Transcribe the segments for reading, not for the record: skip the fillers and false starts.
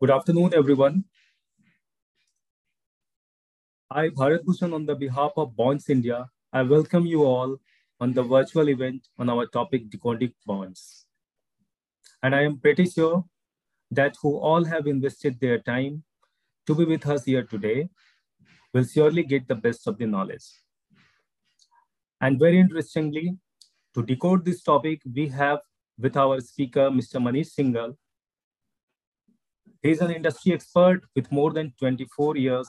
Good afternoon, everyone. I, Bharat Bhushan, on the behalf of Bonds India, I welcome you all on the virtual event on our topic, decoding bonds. And I am pretty sure that who all have invested their time to be with us here today will surely get the best of the knowledge. And very interestingly, to decode this topic, we have with our speaker, Mr. Manish Singhal. He is an industry expert with more than 24 years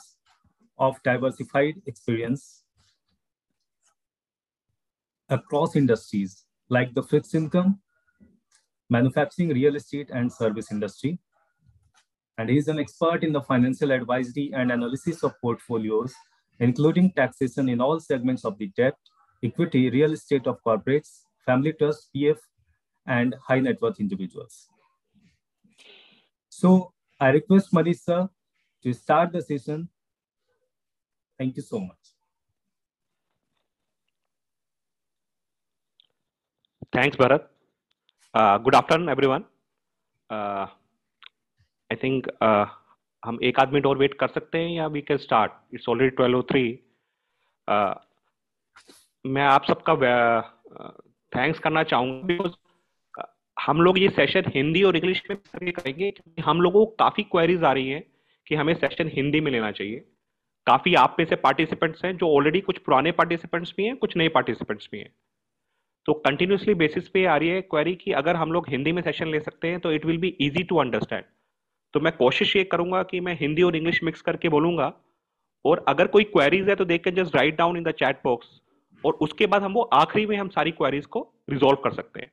of diversified experience across industries like the fixed income, manufacturing, real estate, and service industry. And he is an expert in the financial advisory and analysis of portfolios, including taxation in all segments of the debt, equity, real estate of corporates, family trusts, PF, and high net worth individuals. So I request Malisha to start the session. Thank you so much. Thanks, Bharat. Good afternoon, everyone. I think हम एक आदमी और wait कर सकते हैं या we can start. It's already 12:03. मैं आप सबका thanks करना चाहूँगा because हम लोग ये सेशन हिंदी और इंग्लिश में भी करेंगे क्योंकि हम लोगों को काफी क्वेरीज आ रही हैं कि हमें सेशन हिंदी में लेना चाहिए. काफी आप में से पार्टिसिपेंट्स हैं जो ऑलरेडी कुछ पुराने पार्टिसिपेंट्स भी हैं, कुछ नए पार्टिसिपेंट्स भी हैं. तो कंटिन्यूअसली बेसिस पे आ रही है क्वेरी कि अगर हम लोग हिंदी में सेशन ले सकते हैं तो it will be easy to understand. तो मैं कोशिश ये करूंगा कि मैं हिंदी और इंग्लिश मिक्स करके बोलूंगा, और अगर कोई क्वेरीज है तो देख के just write down in the chat box, और उसके बाद हम वो आखिरी में हम सारी क्वेरीज को रिजॉल्व कर सकते हैं.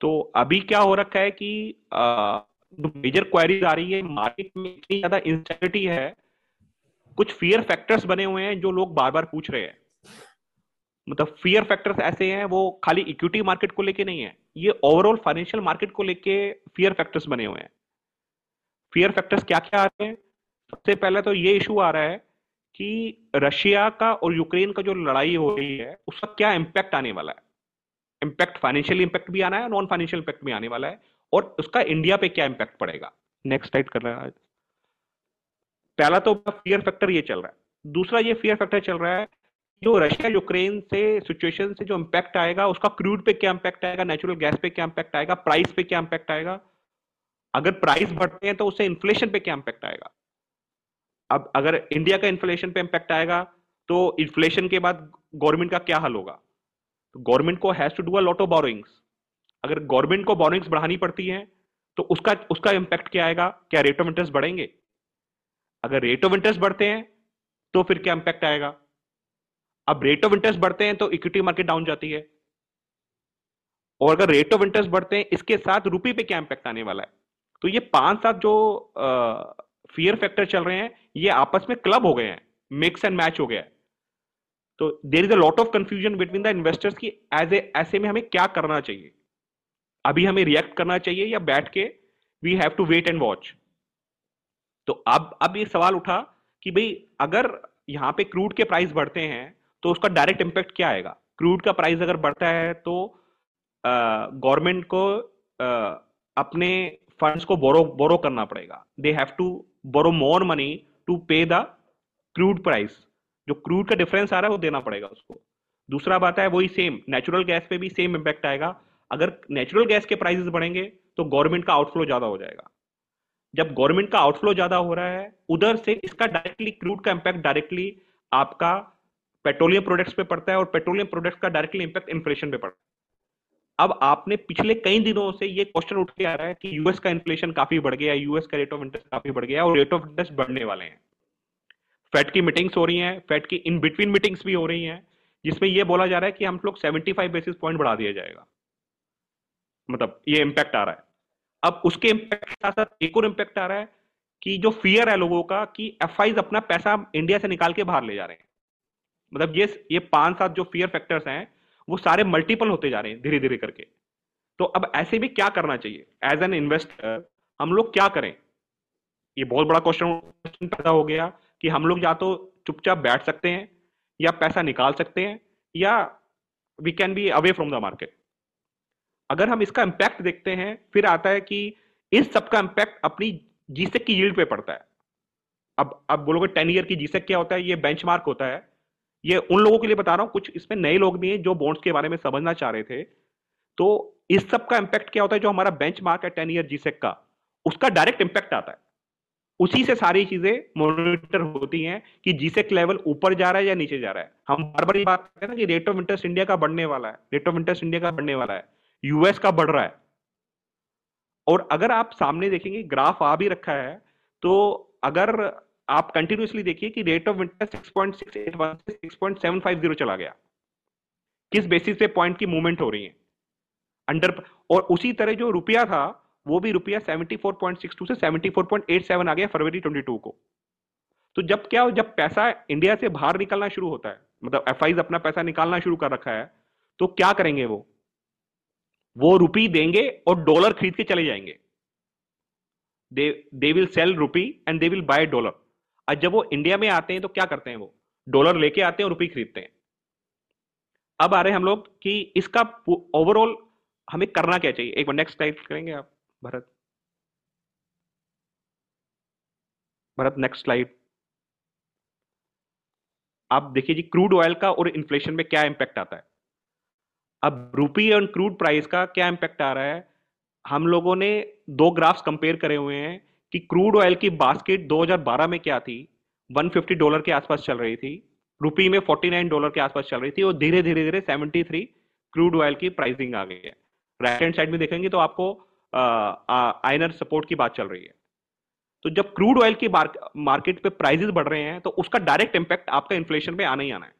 तो अभी क्या हो रखा है कि मेजर क्वेरीज आ रही है, मार्केट में इतनी ज्यादा इंस्टेबिलिटी है, कुछ फियर फैक्टर्स बने हुए हैं जो लोग बार बार पूछ रहे हैं. मतलब फियर फैक्टर्स ऐसे हैं, वो खाली इक्विटी मार्केट को लेके नहीं है, ये ओवरऑल फाइनेंशियल मार्केट को लेके फियर फैक्टर्स बने हुए हैं. फियर फैक्टर्स क्या क्या आ रहे हैं? सबसे पहला तो ये इशू आ रहा है कि रशिया का और यूक्रेन का जो लड़ाई हो रही है उसका क्या इम्पैक्ट आने वाला है. इम्पैक्ट फाइनेंशियल इम्पैक्ट भी आना है, नॉन फाइनेंशियल इम्पैक्ट भी आने वाला है, और उसका इंडिया पे क्या इम्पैक्ट पड़ेगा. नेक्स्ट स्लाइड कर रहा है. पहला तो फियर फैक्टर ये चल रहा है. दूसरा ये फियर फैक्टर चल रहा है जो रशिया यूक्रेन से सिचुएशन से जो इम्पैक्ट आएगा उसका क्रूड पे क्या इम्पैक्ट आएगा, नेचुरल गैस पे क्या इम्पैक्ट आएगा, प्राइस पे क्या इम्पैक्ट आएगा, अगर प्राइस बढ़ते हैं तो उससे इन्फ्लेशन पे क्या इम्पैक्ट आएगा. अब अगर इंडिया का इन्फ्लेशन पे इम्पैक्ट आएगा तो इन्फ्लेशन के बाद गवर्नमेंट का क्या हाल होगा. गवर्नमेंट को has to do a lot of borrowings. अगर गवर्नमेंट को बोरोइंग्स बढ़ानी पड़ती है तो उसका इम्पैक्ट क्या आएगा, क्या रेट ऑफ इंटरेस्ट बढ़ेंगे. अगर रेट ऑफ इंटरेस्ट बढ़ते हैं तो फिर क्या इम्पैक्ट आएगा. अब रेट ऑफ इंटरेस्ट बढ़ते हैं तो इक्विटी मार्केट डाउन जाती है, और अगर रेट ऑफ इंटरेस्ट बढ़ते हैं इसके साथ रुपये पे क्या इम्पैक्ट आने वाला है. तो ये 5-7 जो फियर फैक्टर चल रहे हैं ये आपस में क्लब हो गए हैं, मिक्स एंड मैच हो गया है. तो there is a lot of confusion between the investors की ऐसे में हमें क्या करना चाहिए, अभी हमें रिएक्ट करना चाहिए या बैठ के we have to wait and watch. तो अब ये सवाल उठा कि भाई अगर यहाँ पे क्रूड के प्राइस बढ़ते हैं तो उसका डायरेक्ट इम्पैक्ट क्या आएगा. क्रूड का प्राइस अगर बढ़ता है तो गवर्नमेंट को अपने फंड्स को बोरो करना पड़ेगा. They have to borrow more money to pay the crude price. जो क्रूड का डिफरेंस आ रहा है वो देना पड़ेगा उसको. दूसरा बात है वही सेम नेचुरल गैस पे भी सेम इम्पैक्ट आएगा. अगर नेचुरल गैस के प्राइसेस बढ़ेंगे तो गवर्नमेंट का आउटफ्लो ज्यादा हो जाएगा. जब गवर्नमेंट का आउटफ्लो ज्यादा हो रहा है उधर से इसका डायरेक्टली क्रूड का इम्पैक्ट डायरेक्टली आपका पेट्रोलियम प्रोडक्ट्स पे पड़ता है, और पेट्रोलियम प्रोडक्ट्स का डायरेक्टली इम्पैक्ट इन्फ्लेशन पे पड़ता है. अब आपने पिछले कई दिनों से ये क्वेश्चन उठ के आ रहा है कि यूएस का इन्फ्लेशन काफी बढ़ गया, यूएस का रेट ऑफ इंटरेस्ट काफी बढ़ गया, और रेट ऑफ इंटरेस्ट बढ़ने वाले हैं. फेड की मीटिंग्स हो रही हैं, फेड की इन बिटवीन मीटिंग्स भी हो रही हैं, जिसमें यह बोला जा रहा है कि हम लोग 75 बेसिस पॉइंट बढ़ा दिया जाएगा. मतलब ये इम्पैक्ट आ रहा है. अब उसके इम्पैक्ट के साथ साथ एक और इम्पैक्ट आ रहा है कि जो फियर है लोगों का कि एफआईज अपना पैसा इंडिया से निकाल के बाहर ले जा रहे हैं. मतलब ये 5-7 जो फियर फैक्टर्स हैं वो सारे मल्टीपल होते जा रहे हैं धीरे धीरे करके. तो अब ऐसे भी क्या करना चाहिए एज एन इन्वेस्टर, हम लोग क्या करें. ये बहुत बड़ा क्वेश्चन पैदा हो गया कि हम लोग या तो चुपचाप बैठ सकते हैं या पैसा निकाल सकते हैं या we can be away from the market. अगर हम इसका इम्पैक्ट देखते हैं फिर आता है कि इस सबका इम्पैक्ट अपनी जीसेक की यील्ड पे पड़ता है। अब बोलोगे 10 ईयर की जीसेक क्या होता है, ये बेंचमार्क होता है, ये उन लोगों के लिए बता रहा हूँ, कुछ इसमें नए लोग भी हैं जो बॉन्ड्स के बारे में समझना चाह रहे थे। तो इस सब का इम्पैक्ट क्या होता है, जो हमारा बेंचमार्क है 10 ईयर जीसेक का, उसका डायरेक्ट इम्पैक्ट आता है, उसी से सारी चीजें मॉनिटर होती हैं कि जीसेक लेवल ऊपर जा रहा है या नीचे जा रहा है। हम बार बार ये बात करते हैं ना कि रेट ऑफ इंटरेस्ट इंडिया का बढ़ने वाला है, रेट ऑफ इंटरेस्ट इंडिया का बढ़ने वाला है, यूएस का बढ़ रहा है। और अगर आप सामने देखेंगे ग्राफ आ भी रखा है, तो अगर आप कंटिन्यूसली देखिए कि रेट ऑफ इंटरेस्ट 6.61 से 6.750 चला गया, किस बेसिस पे पॉइंट की मूवमेंट हो रही है अंडर। और उसी तरह जो रुपया था वो भी रुपया 74.62 से 74.87 आ गया फरवरी 22 को। तो जब क्या हो, जब पैसा इंडिया से बाहर निकलना शुरू होता है, मतलब एफआईज अपना पैसा निकालना शुरू कर रखा है, तो क्या करेंगे, वो रुपी देंगे और डॉलर खरीद के चले जाएंगे। They will sell rupee and they will buy dollar. और जब वो इंडिया में आते हैं तो क्या करते हैं, वो डॉलर लेके आते हैं और रुपी खरीदते हैं। अब आ रहे हम लोग कि इसका ओवरऑल हमें करना क्या चाहिए। एक बार नेक्स्ट टाइप करेंगे आप भरत, नेक्स्ट स्लाइड। आप देखिए जी, क्रूड ऑयल का और इन्फ्लेशन में क्या इंपैक्ट आता है। अब रूपी और क्रूड प्राइस का क्या इंपैक्ट आ रहा है, हम लोगों ने दो ग्राफ्स कंपेयर करे हुए हैं कि क्रूड ऑयल की बास्केट 2012 में क्या थी, $150 के आसपास चल रही थी, रूपी में $49 के आसपास चल रही थी, और धीरे धीरे धीरे 73 क्रूड ऑयल की प्राइसिंग आ गई है। राइट हैंड साइड में देखेंगे तो आपको आइनर सपोर्ट की बात चल रही है। तो जब क्रूड ऑयल की मार्केट पे प्राइसेस बढ़ रहे हैं तो उसका डायरेक्ट इंपैक्ट आपका इन्फ्लेशन पे आना ही आना है,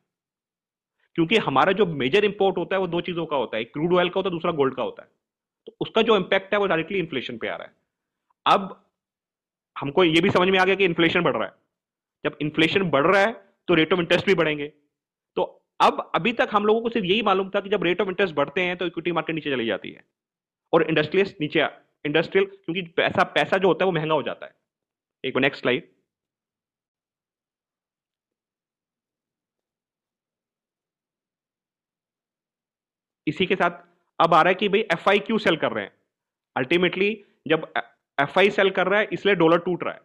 क्योंकि हमारा जो मेजर इंपोर्ट होता है वो दो चीजों का होता है, एक क्रूड ऑयल का होता है, दूसरा गोल्ड का होता है। तो उसका जो इंपैक्ट है वो डायरेक्टली इन्फ्लेशन पे आ रहा है। अब हमको ये भी समझ में आ गया कि इन्फ्लेशन बढ़ रहा है, जब इन्फ्लेशन बढ़ रहा है तो रेट ऑफ इंटरेस्ट भी बढ़ेंगे। तो अब अभी तक हम लोगों को सिर्फ यही मालूम था कि जब रेट ऑफ इंटरेस्ट बढ़ते हैं तो इक्विटी मार्केट नीचे चली जाती है और इंडस्ट्रियल क्योंकि पैसा जो होता है वो महंगा हो जाता है। एक बार नेक्स्ट स्लाइड। इसी के साथ अब आ रहा है कि भाई एफआई क्यों सेल कर रहे हैं। अल्टीमेटली जब एफआई सेल कर रहा है इसलिए डॉलर टूट रहा है।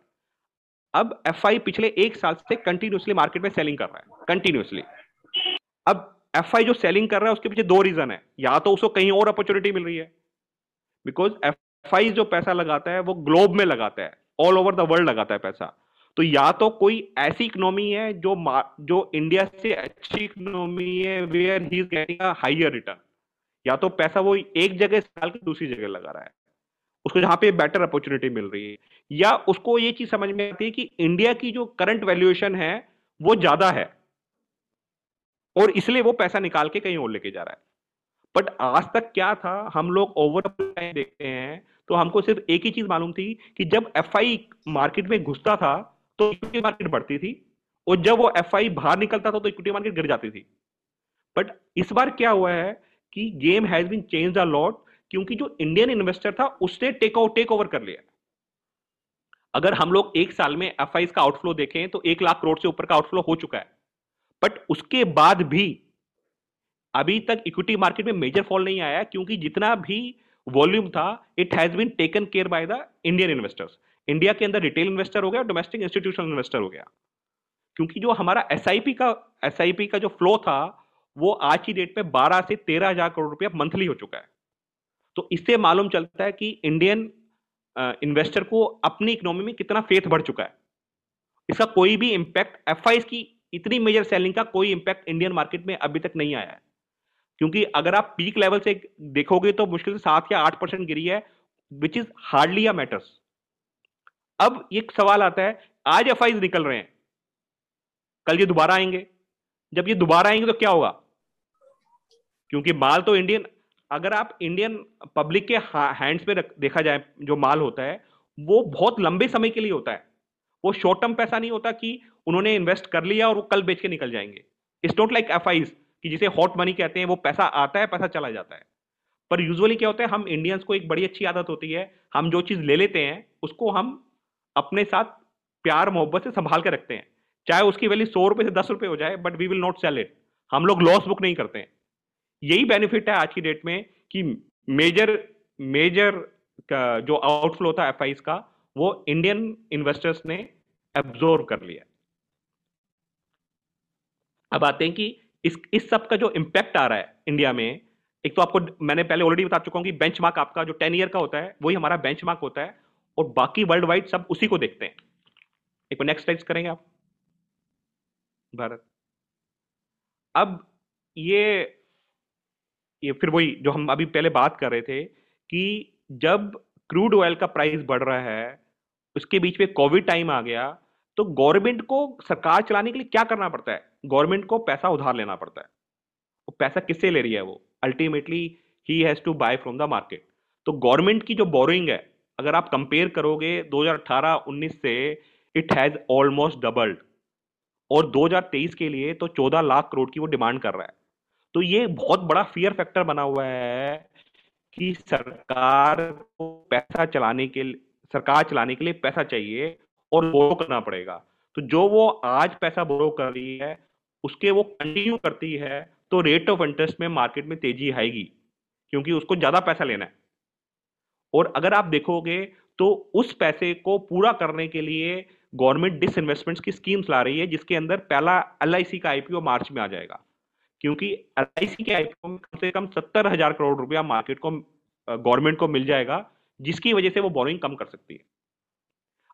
अब एफआई पिछले एक साल से कंटिन्यूसली मार्केट में सेलिंग कर रहा है कंटिन्यूसली। अब एफआई जो सेलिंग कर रहा है उसके पीछे दो रीजन है, या तो उसको कहीं और अपॉर्चुनिटी मिल रही है, बिकॉज एफआई जो पैसा लगाता है वो ग्लोब में लगाता है, ऑल ओवर द वर्ल्ड लगाता है पैसा। तो या तो कोई ऐसी इकोनॉमी है जो इंडिया से अच्छी इकोनॉमी है, where he is getting a higher return, या तो पैसा वो एक जगह साल की दूसरी जगह लगा रहा है, उसको जहां पे बेटर अपॉर्चुनिटी मिल रही है, या उसको ये चीज समझ में आती है कि इंडिया की जो करंट वैल्यूएशन है वो ज्यादा है और इसलिए वो पैसा निकाल के कहीं और लेके जा रहा है। बट आज तक क्या था, हम लोग ओवर टाइम देखते हैं तो हमको सिर्फ एक ही चीज मालूम थी कि जब एफआई मार्केट में घुसता था तो इक्विटी मार्केट बढ़ती थी, और जब वो एफआई बाहर निकलता था तो इक्विटी मार्केट गिर जाती थी। बट इस बार क्या हुआ है कि game has been changed a lot, क्योंकि जो इंडियन इन्वेस्टर था उसने टेक ओवर कर लिया। अगर हम लोग एक साल में एफआई का आउटफ्लो देखें तो 1 लाख करोड़ से ऊपर का आउटफ्लो हो चुका है, बट उसके बाद भी अभी तक इक्विटी मार्केट में मेजर फॉल नहीं आया, क्योंकि जितना भी वॉल्यूम था it has been taken care by the Indian investors. India के अंदर रिटेल इन्वेस्टर हो गया और डोमेस्टिक इंस्टीट्यूशनल इन्वेस्टर हो गया, क्योंकि जो हमारा एसआईपी का जो फ्लो था वो आज की डेट में 12 से 13,000 करोड़ रुपया मंथली हो चुका है। तो इससे मालूम चलता है कि इंडियन इन्वेस्टर को अपनी इकोनॉमी में कितना फेथ बढ़ चुका है। इसका कोई भी इंपैक्ट एफआईज की इतनी मेजर सेलिंग का कोई इंपैक्ट इंडियन मार्केट में अभी तक नहीं आया है, क्योंकि अगर आप पीक लेवल से देखोगे तो मुश्किल से 7 या 8% गिरी है, which is hardly a matters. अब एक सवाल आता है, आज एफआईज निकल रहे हैं, कल ये दोबारा आएंगे, जब ये दोबारा आएंगे तो क्या होगा, क्योंकि माल तो इंडियन, अगर आप इंडियन पब्लिक के हैंड्स में देखा जाए जो माल होता है वो बहुत लंबे समय के लिए होता है, वो शॉर्ट टर्म पैसा नहीं होता कि उन्होंने इन्वेस्ट कर लिया और वो कल बेच के निकल जाएंगे। इट्स नॉट लाइक एफआईज कि जिसे हॉट मनी कहते हैं, वो पैसा आता है पैसा चला जाता है। पर यूजुअली क्या होता है, हम इंडियंस को एक बड़ी अच्छी आदत होती है, हम जो चीज ले लेते हैं उसको हम अपने साथ प्यार मोहब्बत से संभाल के रखते हैं, चाहे उसकी वैल्यू 100 रुपए से 10 रुपए हो जाए, but we will not sell it. हम लोग लॉस बुक नहीं करते हैं। यही बेनिफिट है आज की डेट में कि मेजर जो आउटफ्लो था एफआईज का वो इंडियन इन्वेस्टर्स ने एब्जॉर्व कर लिया। अब आते हैं कि इस सब का जो इम्पैक्ट आ रहा है इंडिया में, एक तो आपको मैंने पहले ऑलरेडी बता चुका हूं कि बेंचमार्क आपका जो 10 ईयर का होता है वही हमारा बेंचमार्क होता है और बाकी वर्ल्ड वाइड सब उसी को देखते हैं। एक बार नेक्स्ट स्लाइड करेंगे आप भारत। अब ये फिर वही जो हम अभी पहले बात कर रहे थे कि जब क्रूड ऑयल का प्राइस बढ़ रहा है, उसके बीच में कोविड टाइम आ गया, तो गवर्नमेंट को सरकार चलाने के लिए क्या करना पड़ता है, गवर्नमेंट को पैसा उधार लेना पड़ता है। वो पैसा किससे ले रही है, वो ultimately he has to buy from the market. तो गवर्नमेंट की जो बोरोइंग है, अगर आप कंपेयर करोगे 2018-19 से, इट हैज ऑलमोस्ट डबल्ड और 2023 के लिए तो 14 लाख करोड़ की वो डिमांड कर रहा है। तो ये बहुत बड़ा फियर फैक्टर बना हुआ है कि सरकार को पैसा चलाने के लिए, सरकार चलाने के लिए पैसा चाहिए और बोरो करना पड़ेगा। तो जो वो आज पैसा बोरो कर रही है उसके वो कंटिन्यू करती है तो रेट ऑफ इंटरेस्ट में मार्केट में तेजी आएगी क्योंकि उसको ज्यादा पैसा लेना है। और अगर आप देखोगे तो उस पैसे को पूरा करने के लिए गवर्नमेंट डिसइन्वेस्टमेंट्स की स्कीम्स ला रही है, जिसके अंदर पहला LIC का IPO मार्च में आ जाएगा क्योंकि LIC के IPO में कम से कम 70,000 करोड़ रुपया मार्केट को, गवर्नमेंट को मिल जाएगा, जिसकी वजह से वो बोरिंग कम कर सकती है।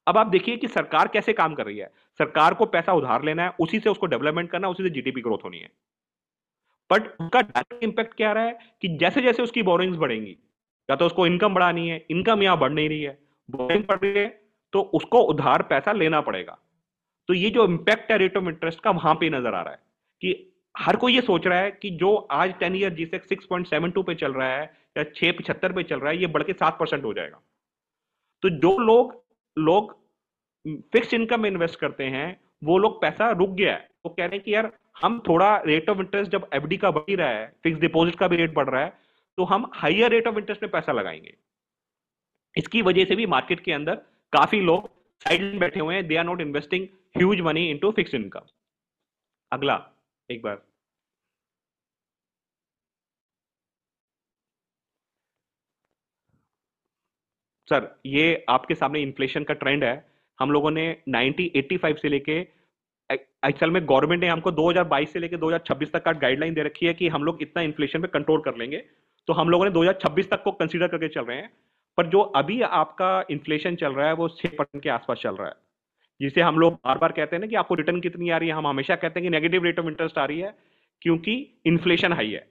अब आप देखिए कि सरकार कैसे काम कर रही है। सरकार को पैसा उधार लेना है, उसी से उसको डेवलपमेंट करना है, उसी से GDP ग्रोथ होनी है। बट उसका डायरेक्ट इंपैक्ट क्या रहा है कि जैसे जैसे उसकी बोरिंग्स बढ़ेंगी, या तो उसको इनकम बढ़ानी है, इनकम यहाँ बढ़ नहीं रही है, बोरिंग बढ़ रही है, तो उसको उधार पैसा लेना पड़ेगा। तो ये जो इम्पैक्ट है रेट ऑफ इंटरेस्ट का, वहां पे नजर आ रहा है कि हर कोई ये सोच रहा है कि जो आज 10 ईयर GSec 6.72 पे चल रहा है या 6.75 पे चल रहा है, ये बढ़ के 7% हो जाएगा। तो जो लोग फिक्स्ड इनकम में इन्वेस्ट करते हैं वो लोग पैसा रुक गया है, वो कह रहे हैं कि यार हम थोड़ा रेट ऑफ इंटरेस्ट जब FD का बढ़ ही रहा है, फिक्स डिपोजिट का भी रेट बढ़ रहा है, तो हम हाइयर रेट ऑफ इंटरेस्ट में पैसा लगाएंगे। इसकी वजह से भी मार्केट के अंदर काफी लोग साइड में बैठे हुए हैं, they are not investing huge money into fixed income. अगला एक बार सर, ये आपके सामने इन्फ्लेशन का ट्रेंड है। हम लोगों ने 1985 से लेके, एक्चुअल में गवर्नमेंट ने हमको 2022 से लेके 2026 तक का गाइडलाइन दे रखी है कि हम लोग इतना इन्फ्लेशन पे कंट्रोल कर लेंगे, तो हम लोगों ने 2026 तक को कंसीडर करके चल रहे हैं। पर जो अभी आपका इन्फ्लेशन चल रहा है वो 6% के आसपास चल रहा है, जिसे हम लोग बार बार कहते हैं ना कि आपको रिटर्न कितनी आ रही है, हम हमेशा कहते हैं कि नेगेटिव रेट ऑफ इंटरेस्ट आ रही है क्योंकि इन्फ्लेशन हाई है।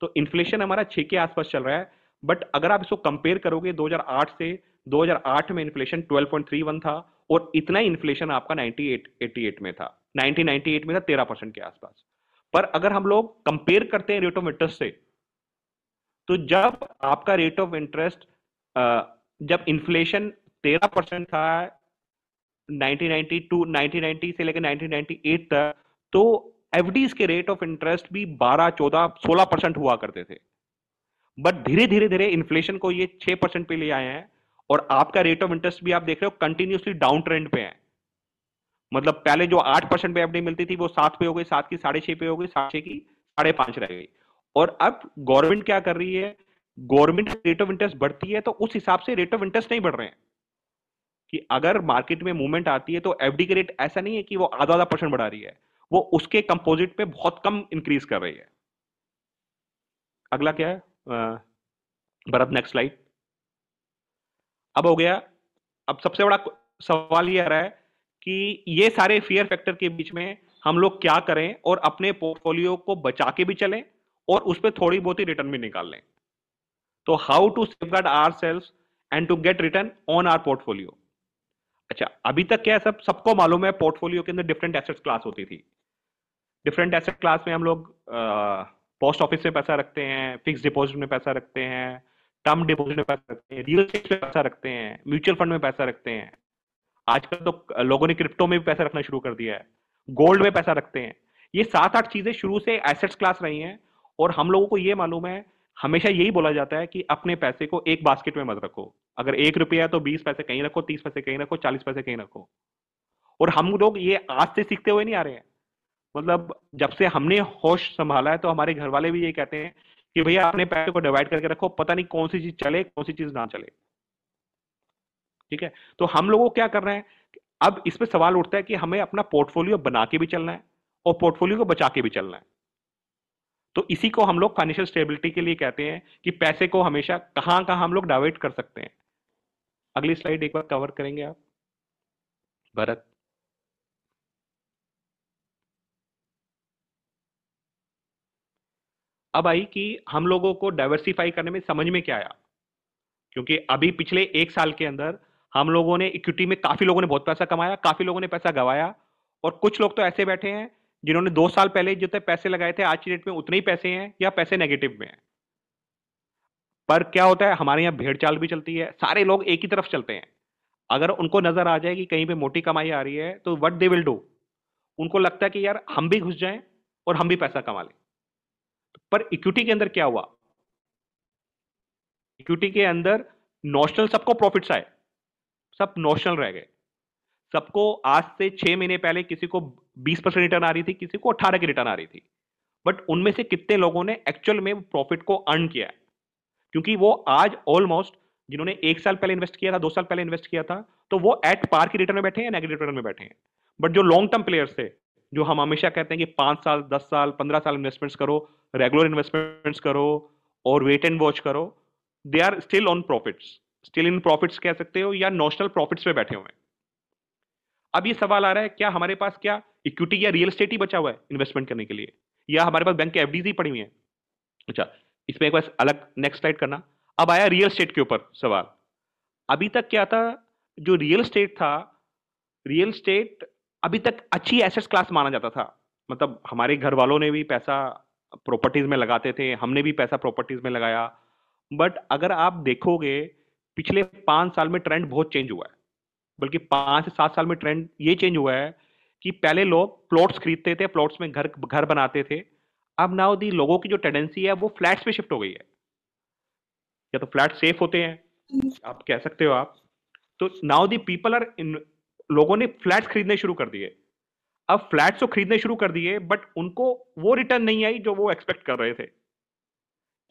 तो इन्फ्लेशन हमारा 6 के आसपास चल रहा है, बट अगर आप इसको कंपेयर करोगे 2008 से, 2008 में इन्फ्लेशन 12.31 था और इतना ही इन्फ्लेशन आपका 1988 में था, 1998 में था 13% के आसपास। पर अगर हम लोग कंपेयर करते हैं रेट ऑफ इंटरेस्ट से, तो जब आपका रेट ऑफ इंटरेस्ट, जब इन्फ्लेशन 13% था 1990 से लेकर 1998 तक, तो FDs के रेट ऑफ इंटरेस्ट भी 12, 14, 16% हुआ करते थे। बट धीरे धीरे इन्फ्लेशन को ये 6% पे ले आए हैं और आपका रेट ऑफ इंटरेस्ट भी आप देख रहे हो कंटिन्यूसली डाउन ट्रेंड पे है। मतलब पहले जो 8% पे FD मिलती थी वो 7 पे हो गई, 7 की 6.5 पे हो गई, 6.5 की 5.5 रह गई। और अब गवर्नमेंट क्या कर रही है, गवर्नमेंट रेट ऑफ इंटरेस्ट बढ़ती है तो उस हिसाब से रेट ऑफ इंटरेस्ट नहीं बढ़ रहे हैं कि अगर मार्केट में मूवमेंट आती है तो FD के रेट ऐसा नहीं है कि वो आधा % बढ़ा रही है, वो उसके कंपोजिट पे बहुत कम इंक्रीज कर रही है। अगला क्या है भरत, नेक्स्ट स्लाइड। अब हो गया। अब सबसे बड़ा सवाल ये आ रहा है कि ये सारे फियर फैक्टर के बीच में हम लोग क्या करें और अपने पोर्टफोलियो को बचा के भी चलें और उस पर थोड़ी बहुत ही रिटर्न भी निकाल लें। तो how to safeguard ourselves and to get return on our portfolio. अच्छा, अभी तक क्या है, सबको मालूम है पोर्टफोलियो के अंदर डिफरेंट एसेट्स क्लास होती थी। डिफरेंट एसेट क्लास में हम लोग पोस्ट ऑफिस में पैसा रखते हैं, फिक्स डिपॉजिट में पैसा रखते हैं, टर्म डिपॉजिट में पैसा रखते हैं, रियल एस्टेट में पैसा रखते हैं, म्यूचुअल फंड में पैसा रखते हैं। आजकल तो लोगों ने क्रिप्टो में भी पैसा रखना शुरू कर दिया है, गोल्ड में पैसा रखते हैं। ये 7-8 चीजें शुरू से एसेट्स क्लास रही हैं और हम लोगों को ये मालूम है, हमेशा यही बोला जाता है कि अपने पैसे को एक बास्केट में मत रखो। अगर 1 रुपया है तो 20 पैसे कहीं रखो, 30 पैसे कहीं रखो, 40 पैसे कहीं रखो। और हम लोग ये आज से सीखते हुए नहीं आ रहे हैं, मतलब जब से हमने होश संभाला है तो हमारे घर वाले भी ये कहते हैं कि भैया अपने पैसे को डिवाइड करके रखो, पता नहीं कौन सी चीज चले कौन सी चीज ना चले। ठीक है। तो हम लोगों क्या कर रहे हैं, अब इस पे सवाल उठता है कि हमें अपना पोर्टफोलियो बना के भी चलना है और पोर्टफोलियो को बचा के भी चलना है। तो इसी को हम लोग फाइनेंशियल स्टेबिलिटी के लिए कहते हैं कि पैसे को हमेशा कहाँ कहाँ हम लोग डाइवर्ट कर सकते हैं। अगली स्लाइड एक बार कवर करेंगे आप भरत। अब आई कि हम लोगों को डाइवर्सिफाई करने में समझ में क्या आया, क्योंकि अभी पिछले एक साल के अंदर हम लोगों ने इक्विटी में काफी लोगों ने बहुत पैसा कमाया, काफी लोगों ने पैसा गवाया, और कुछ लोग तो ऐसे बैठे हैं जिन्होंने 2 साल पहले जितने पैसे लगाए थे आज की डेट में उतने ही पैसे हैं या पैसे नेगेटिव में हैं। पर क्या होता है, हमारे यहाँ भेड़ चाल भी चलती है, सारे लोग एक ही तरफ चलते हैं। अगर उनको नजर आ जाए कि कहीं पे मोटी कमाई आ रही है तो व्हाट दे विल डू, उनको लगता है कि यार हम भी घुस जाएं और हम भी पैसा कमा लें। पर इक्विटी के अंदर क्या हुआ, इक्विटी के अंदर नॉशनल सबको प्रॉफिट्स आए, सब नॉशनल रह गए। सबको आज से 6 महीने पहले किसी को 20% रिटर्न आ रही थी, किसी को 18 की रिटर्न आ रही थी, बट उनमें से कितने लोगों ने एक्चुअल में प्रॉफिट को अर्न किया है, क्योंकि वो आज ऑलमोस्ट जिन्होंने 1 साल पहले इन्वेस्ट किया था, 2 साल पहले इन्वेस्ट किया था, तो वो एट पार की रिटर्न में बैठे हैं, नेगेटिव रिटर्न में बैठे हैं। बट जो लॉन्ग टर्म प्लेयर्स थे, जो हम हमेशा कहते हैं कि 5 साल, 10 साल, 15 साल इन्वेस्टमेंट्स करो, रेगुलर इन्वेस्टमेंट्स करो और वेट एंड वॉच करो, they are still on profits, still in profits कह सकते हो, या नॉशनल प्रॉफिट्स पे बैठे हुए हैं। अब ये सवाल आ रहा है, क्या हमारे पास क्या इक्विटी या रियल एस्टेट ही बचा हुआ है इन्वेस्टमेंट करने के लिए, या हमारे पास बैंक के एफडीज ही पड़ी हुई है। अच्छा, इसमें एक बार अलग नेक्स्ट स्लाइड करना। अब आया रियल एस्टेट के ऊपर सवाल। अभी तक क्या था, जो रियल एस्टेट था, रियल एस्टेट अभी तक अच्छी एसेट्स क्लास माना जाता था, मतलब हमारे घर वालों ने भी पैसा प्रॉपर्टीज में लगाते थे, हमने भी पैसा प्रॉपर्टीज में लगाया। बट अगर आप देखोगे पिछले 5 साल में ट्रेंड बहुत चेंज हुआ है, बल्कि 5 से 7 साल में ट्रेंड ये चेंज हुआ है कि पहले लोग प्लॉट्स खरीदते थे, प्लॉट्स में घर बनाते थे। अब नाउ दी लोगों की जो टेंडेंसी है वो फ्लैट्स में शिफ्ट हो गई है, या तो फ्लैट सेफ होते हैं आप कह सकते हो आप, तो now the people are in, लोगों ने फ्लैट्स खरीदने शुरू कर दिए। अब फ्लैट्स तो खरीदने शुरू कर दिए बट उनको वो रिटर्न नहीं आई जो वो एक्सपेक्ट कर रहे थे।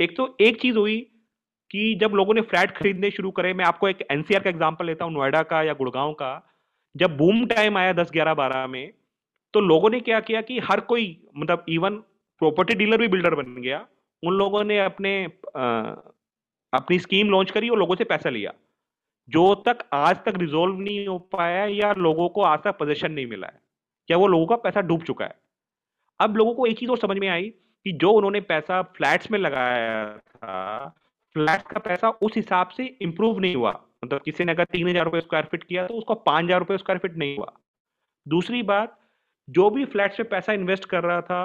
एक तो एक चीज हुई कि जब लोगों ने फ्लैट खरीदने शुरू करे, मैं आपको एक एनसीआर का एग्जांपल लेता हूँ, नोएडा का या गुड़गांव का। जब बूम टाइम आया 10, 11, 12 में, तो लोगों ने क्या किया कि हर कोई, मतलब इवन प्रॉपर्टी डीलर भी बिल्डर बन गया। उन लोगों ने अपनी स्कीम लॉन्च करी और लोगों से पैसा लिया, जो तक आज तक रिजोल्व नहीं हो पाया या लोगों को आज तक पोजीशन नहीं मिला है, क्या वो लोगों का पैसा डूब चुका है। अब लोगों को एक चीज और समझ में आई कि जो उन्होंने पैसा फ्लैट्स में लगाया था, फ्लैट्स का पैसा उस हिसाब से इंप्रूव नहीं हुआ, मतलब किसी ने अगर 3,000 रुपये स्क्वायर फीट किया तो उसको 5,000 रुपये स्क्वायर फीट नहीं हुआ। दूसरी बात, जो भी फ्लैट्स में पैसा इन्वेस्ट कर रहा था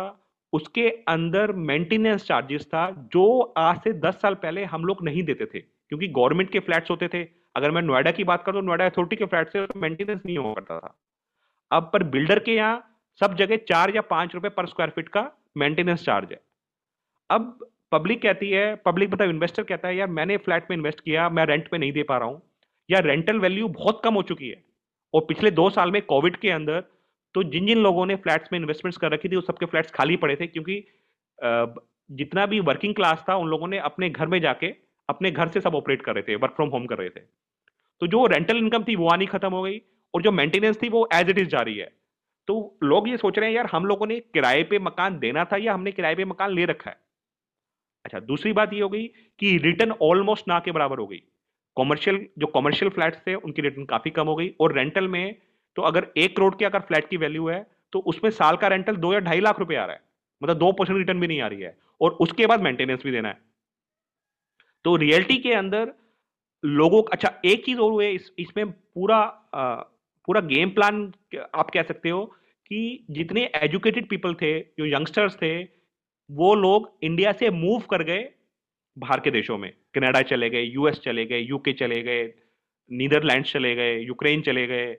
उसके अंदर मेंटेनेंस चार्जेस था, जो आज से 10 साल पहले हम लोग नहीं देते थे, क्योंकि गवर्नमेंट के फ्लैट्स होते थे। अगर मैं नोएडा की बात करूँ तो नोएडा अथॉरिटी के फ्लैट से मेंटेनेंस नहीं हुआ करता था। अब पर बिल्डर के यहाँ सब जगह 4 या 5 रुपए पर स्क्वायर फीट का मेंटेनेंस चार्ज है। अब पब्लिक कहती है, पब्लिक मतलब इन्वेस्टर कहता है, यार मैंने फ्लैट में इन्वेस्ट किया, मैं रेंट पे नहीं दे पा रहा हूँ, या रेंटल वैल्यू बहुत कम हो चुकी है। और पिछले 2 साल में कोविड के अंदर तो जिन जिन लोगों ने फ्लैट्स में इन्वेस्टमेंट्स कर रखी थी, वो सबके फ्लैट्स खाली पड़े थे, क्योंकि जितना भी वर्किंग क्लास था उन लोगों ने अपने घर में जाके, अपने घर से सब ऑपरेट कर रहे थे, वर्क फ्रॉम होम कर रहे थे। तो जो रेंटल इनकम थी वो आनी खत्म हो गई, और जो मेंटेनेंस थी वो एज इट इज जारी है। तो लोग ये सोच रहे हैं, यार हम लोगों ने किराए पे मकान देना था या हमने किराए पे मकान ले रखा है। अच्छा, दूसरी बात ये हो गई कि रिटर्न ऑलमोस्ट ना के बराबर हो गई। कॉमर्शियल, जो कॉमर्शियल फ्लैट्स थे उनकी रिटर्न काफी कम हो गई, और रेंटल में तो अगर 1 करोड़ की अगर फ्लैट की वैल्यू है तो उसमें साल का रेंटल 2 या 2.5 लाख रुपए आ रहा है, मतलब 2% रिटर्न भी नहीं आ रही है, और उसके बाद मेंटेनेंस भी देना है। तो रियलिटी के अंदर लोगों, अच्छा एक चीज और हुई इसमें पूरा गेम प्लान आप कह सकते हो कि जितने एजुकेटेड पीपल थे, जो यंगस्टर्स थे, वो लोग इंडिया से मूव कर गए बाहर के देशों में, कनाडा चले गए, यूएस चले गए, यूके चले गए, नीदरलैंड्स चले गए, यूक्रेन चले गए।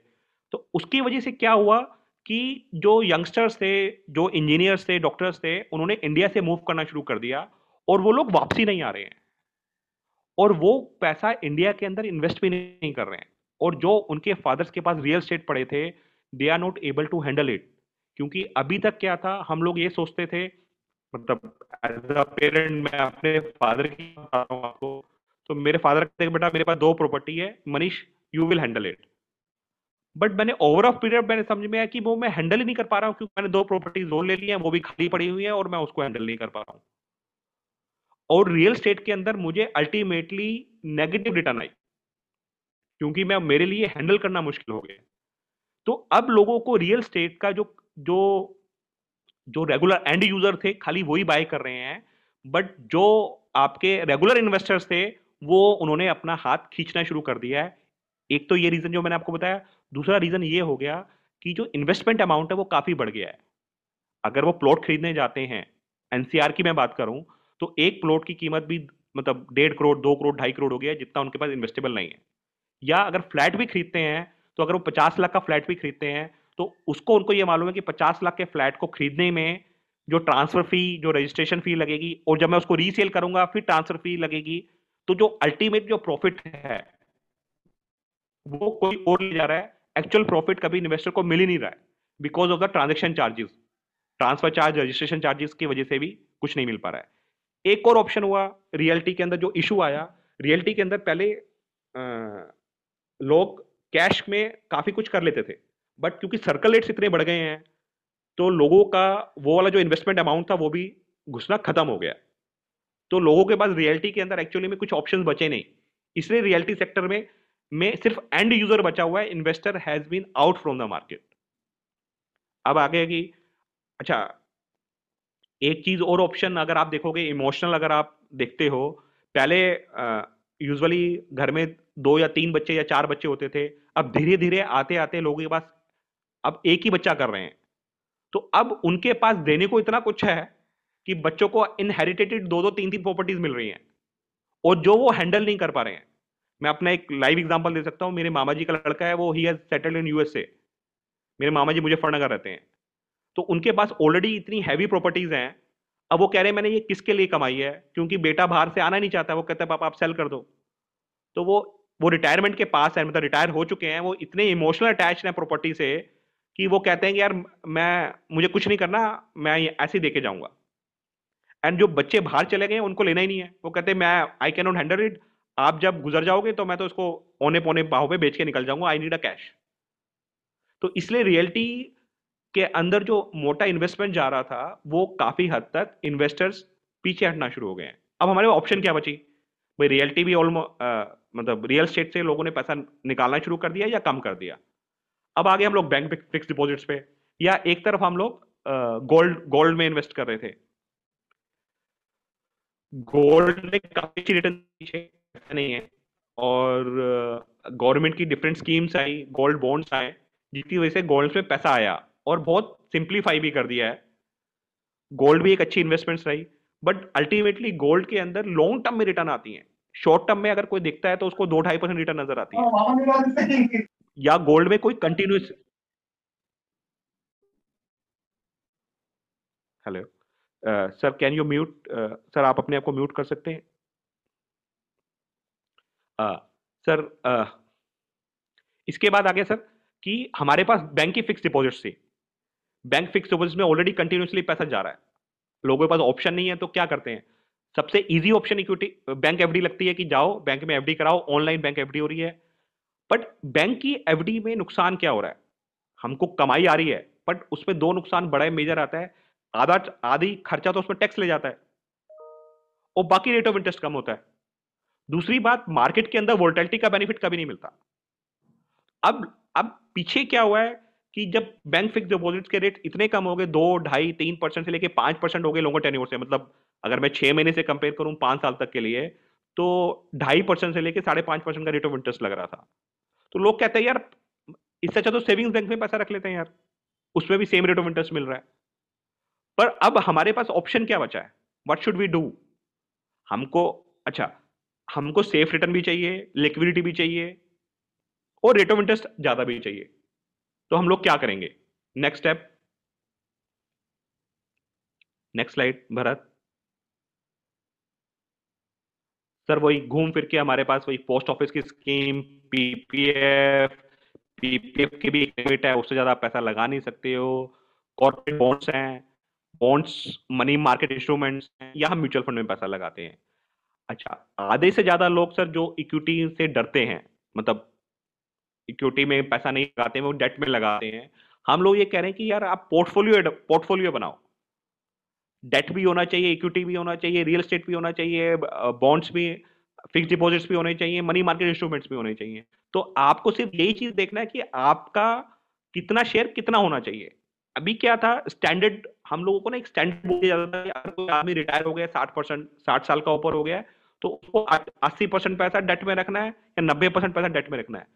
तो उसकी वजह से क्या हुआ कि जो यंगस्टर्स थे, जो इंजीनियर्स थे, डॉक्टर्स थे, उन्होंने इंडिया से मूव करना शुरू कर दिया, और वो लोग वापसी नहीं आ रहे हैं, और वो पैसा इंडिया के अंदर इन्वेस्ट भी नहीं कर रहे हैं। और जो उनके फादर्स के पास रियल एस्टेट पड़े थे, they are not able to handle it, क्योंकि अभी तक क्या था, हम लोग ये सोचते थे, मतलब एज अ पेरेंट मैं अपने फादर की बात कर रहा हूं आपको, तो मेरे फादर कहते हैं बेटा मेरे पास 2 प्रॉपर्टी है Manish, you will handle it. But मैंने ओवर ऑफ पीरियड मैंने समझ में आया कि वो मैं हैंडल ही नहीं कर पा रहा हूँ, क्योंकि मैंने दो प्रॉपर्टीज लोन ले ली है, वो भी खाली पड़ी हुई है और मैं उसको हैंडल नहीं कर पा रहा हूँ। और रियल स्टेट के अंदर मुझे अल्टीमेटली नेगेटिव रिटर्न आई, क्योंकि मैं मेरे लिए हैंडल करना मुश्किल हो गया। तो अब लोगों को रियल स्टेट का जो जो जो रेगुलर एंड यूजर थे खाली वही बाय कर रहे हैं, बट जो आपके रेगुलर इन्वेस्टर्स थे वो उन्होंने अपना हाथ खींचना शुरू कर दिया है। एक तो ये रीजन जो मैंने आपको बताया, दूसरा रीजन ये हो गया कि जो इन्वेस्टमेंट अमाउंट है वो काफी बढ़ गया है। अगर वो प्लॉट खरीदने जाते हैं, एनसीआर की मैं बात करूं तो एक प्लॉट की कीमत भी मतलब 1.5 करोड़, 2 करोड़, 2.5 करोड़ हो गया, जितना उनके पास इन्वेस्टेबल नहीं है। या अगर फ्लैट भी खरीदते हैं तो अगर वो 50 लाख का फ्लैट भी खरीदते हैं तो उसको उनको ये मालूम है कि 50 लाख के फ्लैट को खरीदने में जो ट्रांसफर फी, जो रजिस्ट्रेशन फी लगेगी, और जब मैं उसको रीसेल करूंगा फिर ट्रांसफर फी लगेगी, तो जो अल्टीमेट जो प्रॉफिट है वो कोई और ले जा रहा है। एक्चुअल प्रॉफिट कभी इन्वेस्टर को मिल ही नहीं रहा है because of the transaction charges, transfer charge, registration charges की वजह से भी कुछ नहीं मिल पा रहा है। एक और ऑप्शन हुआ रियल्टी के अंदर, जो इशू आया रियल्टी के अंदर, पहले लोग कैश में काफी कुछ कर लेते थे, बट क्योंकि सर्कल रेट्स इतने बढ़ गए हैं तो लोगों का वो वाला जो इन्वेस्टमेंट अमाउंट था वो भी घुसना खत्म हो गया। तो लोगों के पास रियल्टी के अंदर एक्चुअली में कुछ ऑप्शन बचे नहीं, इसलिए रियल्टी सेक्टर में सिर्फ एंड यूजर बचा हुआ है, investor has been out from the market. अब आगे है कि अच्छा, एक चीज और ऑप्शन अगर आप देखोगे इमोशनल, अगर आप देखते हो, पहले यूजुअली घर में 2 या 3 बच्चे या 4 बच्चे होते थे, अब धीरे धीरे आते आते लोगों के पास अब एक ही बच्चा कर रहे हैं, तो अब उनके पास देने को इतना कुछ है कि बच्चों को इनहेरिटेटेड 2-3 प्रॉपर्टीज मिल रही हैं और जो वो हैंडल नहीं कर पा रहे हैं। मैं अपना एक लाइव एग्जांपल दे सकता हूँ। मेरे मामा जी का लड़का है, वो ही हैज सेटल्ड इन यूएसए। मेरे मामा जी मुजफ्फरनगर रहते हैं, तो उनके पास ऑलरेडी इतनी हैवी प्रॉपर्टीज हैं। अब वो कह रहे हैं मैंने ये किसके लिए कमाई है, क्योंकि बेटा बाहर से आना नहीं चाहता, वो कहता है पापा आप सेल कर दो। तो वो रिटायरमेंट के पास है, मतलब रिटायर हो चुके हैं, वो इतने इमोशनल अटैच हैं प्रॉपर्टी से कि वो कहते हैं कि यार मुझे कुछ नहीं करना, मैं ऐसे ही दे के जाऊँगा। एंड जो बच्चे बाहर चले गए उनको लेना ही नहीं है, वो कहते हैं मैं I can not handle it, आप जब गुजर जाओगे तो मैं तो इसको औने पौने भाव पे बेच के निकल जाऊंगा, आई नीड अ कैश। तो इसलिए रियल्टी के अंदर जो मोटा इन्वेस्टमेंट जा रहा था वो काफी हद तक इन्वेस्टर्स पीछे हटना शुरू हो गए हैं। अब हमारे ऑप्शन क्या बची भाई, रियल्टी भी मतलब रियल स्टेट से लोगों ने पैसा निकालना शुरू कर दिया या कम कर दिया। अब आगे हम लोग बैंक फिक्स डिपोजिट्स पे, या एक तरफ हम लोग गोल्ड में इन्वेस्ट कर रहे थे। गोल्ड में काफी अच्छी रिटर्न नहीं है, और गवर्नमेंट की डिफरेंट स्कीम्स आई, गोल्ड बॉन्ड्स आए, जिसकी वजह से गोल्ड पे पैसा आया और बहुत सिंप्लीफाई भी कर दिया है। गोल्ड भी एक अच्छी इन्वेस्टमेंट्स रही, बट अल्टीमेटली गोल्ड के अंदर लॉन्ग टर्म में रिटर्न आती है। शॉर्ट टर्म में अगर कोई देखता है तो उसको 2-2.5% रिटर्न नजर आती है। या गोल्ड में कोई continuous hello sir, can you mute sir, आप अपने आप को म्यूट कर सकते हैं सर। इसके बाद आगे सर कि हमारे पास बैंक की फिक्स डिपॉजिट से, बैंक फिक्स डिपॉजिट में ऑलरेडी कंटिन्यूसली पैसा जा रहा है, लोगों के पास ऑप्शन नहीं है तो क्या करते हैं, सबसे easy option equity bank FD लगती है कि जाओ बैंक में एफडी कराओ, ऑनलाइन बैंक एफडी हो रही है। बट बैंक की एफडी में नुकसान क्या हो रहा है, हमको कमाई आ रही है, बट उसमें दो नुकसान बड़ा मेजर आता है। आधी खर्चा तो उसमें टैक्स ले जाता है और बाकी रेट ऑफ इंटरेस्ट कम होता है। दूसरी बात, मार्केट के अंदर वोलेटिलिटी का बेनिफिट कभी नहीं मिलता। अब पीछे क्या हुआ है कि जब बैंक फिक्स डिपॉजिट्स के रेट इतने कम हो गए, 2, 2.5, 3% से लेके 5% हो गए लॉन्गर टेन्योर से, मतलब अगर मैं 6 महीने से कंपेयर करूं 5 साल तक के लिए, तो 2.5% से लेके 5.5% का रेट ऑफ इंटरेस्ट लग रहा था। तो लोग कहते हैं यार इससे अच्छा तो सेविंग्स बैंक में पैसा रख लेते हैं यार, उसमें भी सेम रेट ऑफ इंटरेस्ट मिल रहा है। पर अब हमारे पास ऑप्शन क्या बचा है, व्हाट शुड वी डू। हमको सेफ रिटर्न भी चाहिए, लिक्विडिटी भी चाहिए और रेट ऑफ इंटरेस्ट ज्यादा भी चाहिए, तो हम लोग क्या करेंगे। Next step, next slide Bharat sir. वही घूम फिर के हमारे पास वही पोस्ट ऑफिस की स्कीम, पीपीएफ की भी लिमिट है, उससे ज्यादा पैसा लगा नहीं सकते हो। कॉर्पोरेट बॉन्ड्स हैं, बॉन्ड्स मनी मार्केट इंस्ट्रूमेंट्स हैं, या हम म्यूचुअल फंड में पैसा लगाते हैं। अच्छा, आधे से ज्यादा लोग सर जो इक्विटी से डरते हैं, मतलब इक्विटी में पैसा नहीं लगाते हैं, वो डेट में लगाते हैं। हम लोग ये कह रहे हैं कि यार आप पोर्टफोलियो बनाओ, डेट भी होना चाहिए, इक्विटी भी होना चाहिए, रियल एस्टेट भी होना चाहिए, बॉन्ड्स भी, फिक्स डिपॉजिट्स भी होने चाहिए, मनी मार्केट इंस्ट्रूमेंट्स भी होने चाहिए। तो आपको सिर्फ यही चीज देखना है कि आपका कितना शेयर कितना होना चाहिए। अभी क्या था स्टैंडर्ड, हम लोगों को ना एक स्टैंडर्ड बोल दिया जाता है, अगर कोई आदमी रिटायर हो गया 60% 60 साल का ऊपर हो गया है तो उसको 80% पैसा डेट में रखना है या 90% पैसा डेट में रखना है।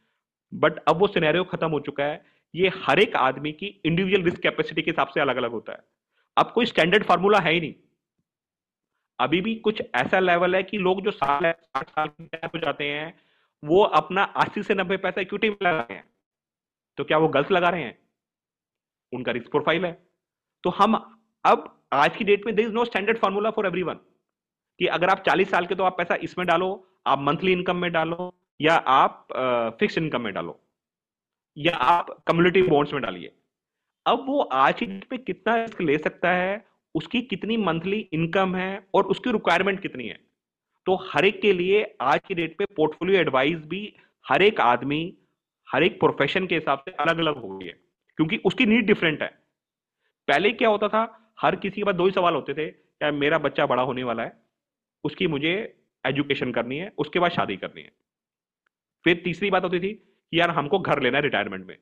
बट अब वो सिनेरियो खत्म हो चुका है। ये हर एक आदमी की इंडिविजुअल रिस्क कैपेसिटी के हिसाब से अलग अलग होता है। अब कोई स्टैंडर्ड फार्मूला है ही नहीं। अभी भी कुछ ऐसा लेवल है कि लोग जो 60 साल में रिटायर हो जाते हैं वो अपना 80 से 90 पैसा इक्विटी में लगा रहे हैं। तो क्या वो गलत लगा रहे हैं? उनका रिस्क प्रोफाइल है। तो हम अब आज की डेट में there is no standard formula for everyone कि अगर आप 40 साल के तो आप पैसा इसमें डालो, आप मंथली इनकम में डालो, या आप फिक्स इनकम में डालो, या आप कम्युनिटी बॉन्ड्स में डालिए। अब वो आज की डेट में कितना रिस्क ले सकता है, उसकी कितनी मंथली इनकम है और उसकी रिक्वायरमेंट कितनी है। तो हर एक के लिए आज की डेट पे पोर्टफोलियो एडवाइस भी हर एक आदमी हर एक प्रोफेशन के हिसाब से अलग अलग हो गई है, क्योंकि उसकी नीड डिफरेंट है। पहले क्या होता था, हर किसी के पास दो ही सवाल होते थे, क्या मेरा बच्चा बड़ा होने वाला है, उसकी मुझे एजुकेशन करनी है, उसके बाद शादी करनी है। फिर तीसरी बात होती थी कि यार हमको घर लेना है रिटायरमेंट में।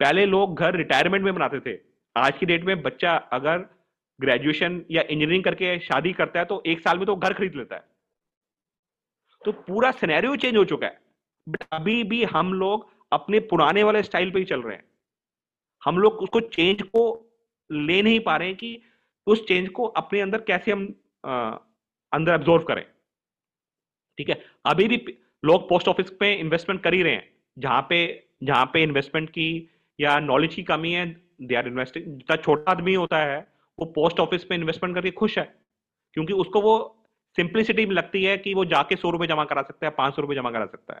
पहले लोग घर रिटायरमेंट में बनाते थे। आज की डेट में बच्चा अगर ग्रेजुएशन या इंजीनियरिंग करके शादी करता है तो 1 साल में तो घर खरीद लेता है। तो पूरा सिनेरियो चेंज हो चुका है। बट अभी भी हम लोग अपने पुराने वाले स्टाइल पे ही चल रहे हैं। हम लोग उसको चेंज को ले नहीं पा रहे हैं कि उस चेंज को अपने अंदर कैसे हम अंदर एब्जॉर्व करें। ठीक है, अभी भी लोग पोस्ट ऑफिस पे इन्वेस्टमेंट कर ही रहे हैं। जहाँ पे इन्वेस्टमेंट की या नॉलेज की कमी है, दे आर इन्वेस्टिंग। जितना छोटा आदमी होता है वो पोस्ट ऑफिस पे इन्वेस्टमेंट करके खुश है, क्योंकि उसको वो सिंप्लिसिटी में लगती है कि वो जाके 100 रुपये जमा करा सकता है, 500 रुपये जमा करा सकता है।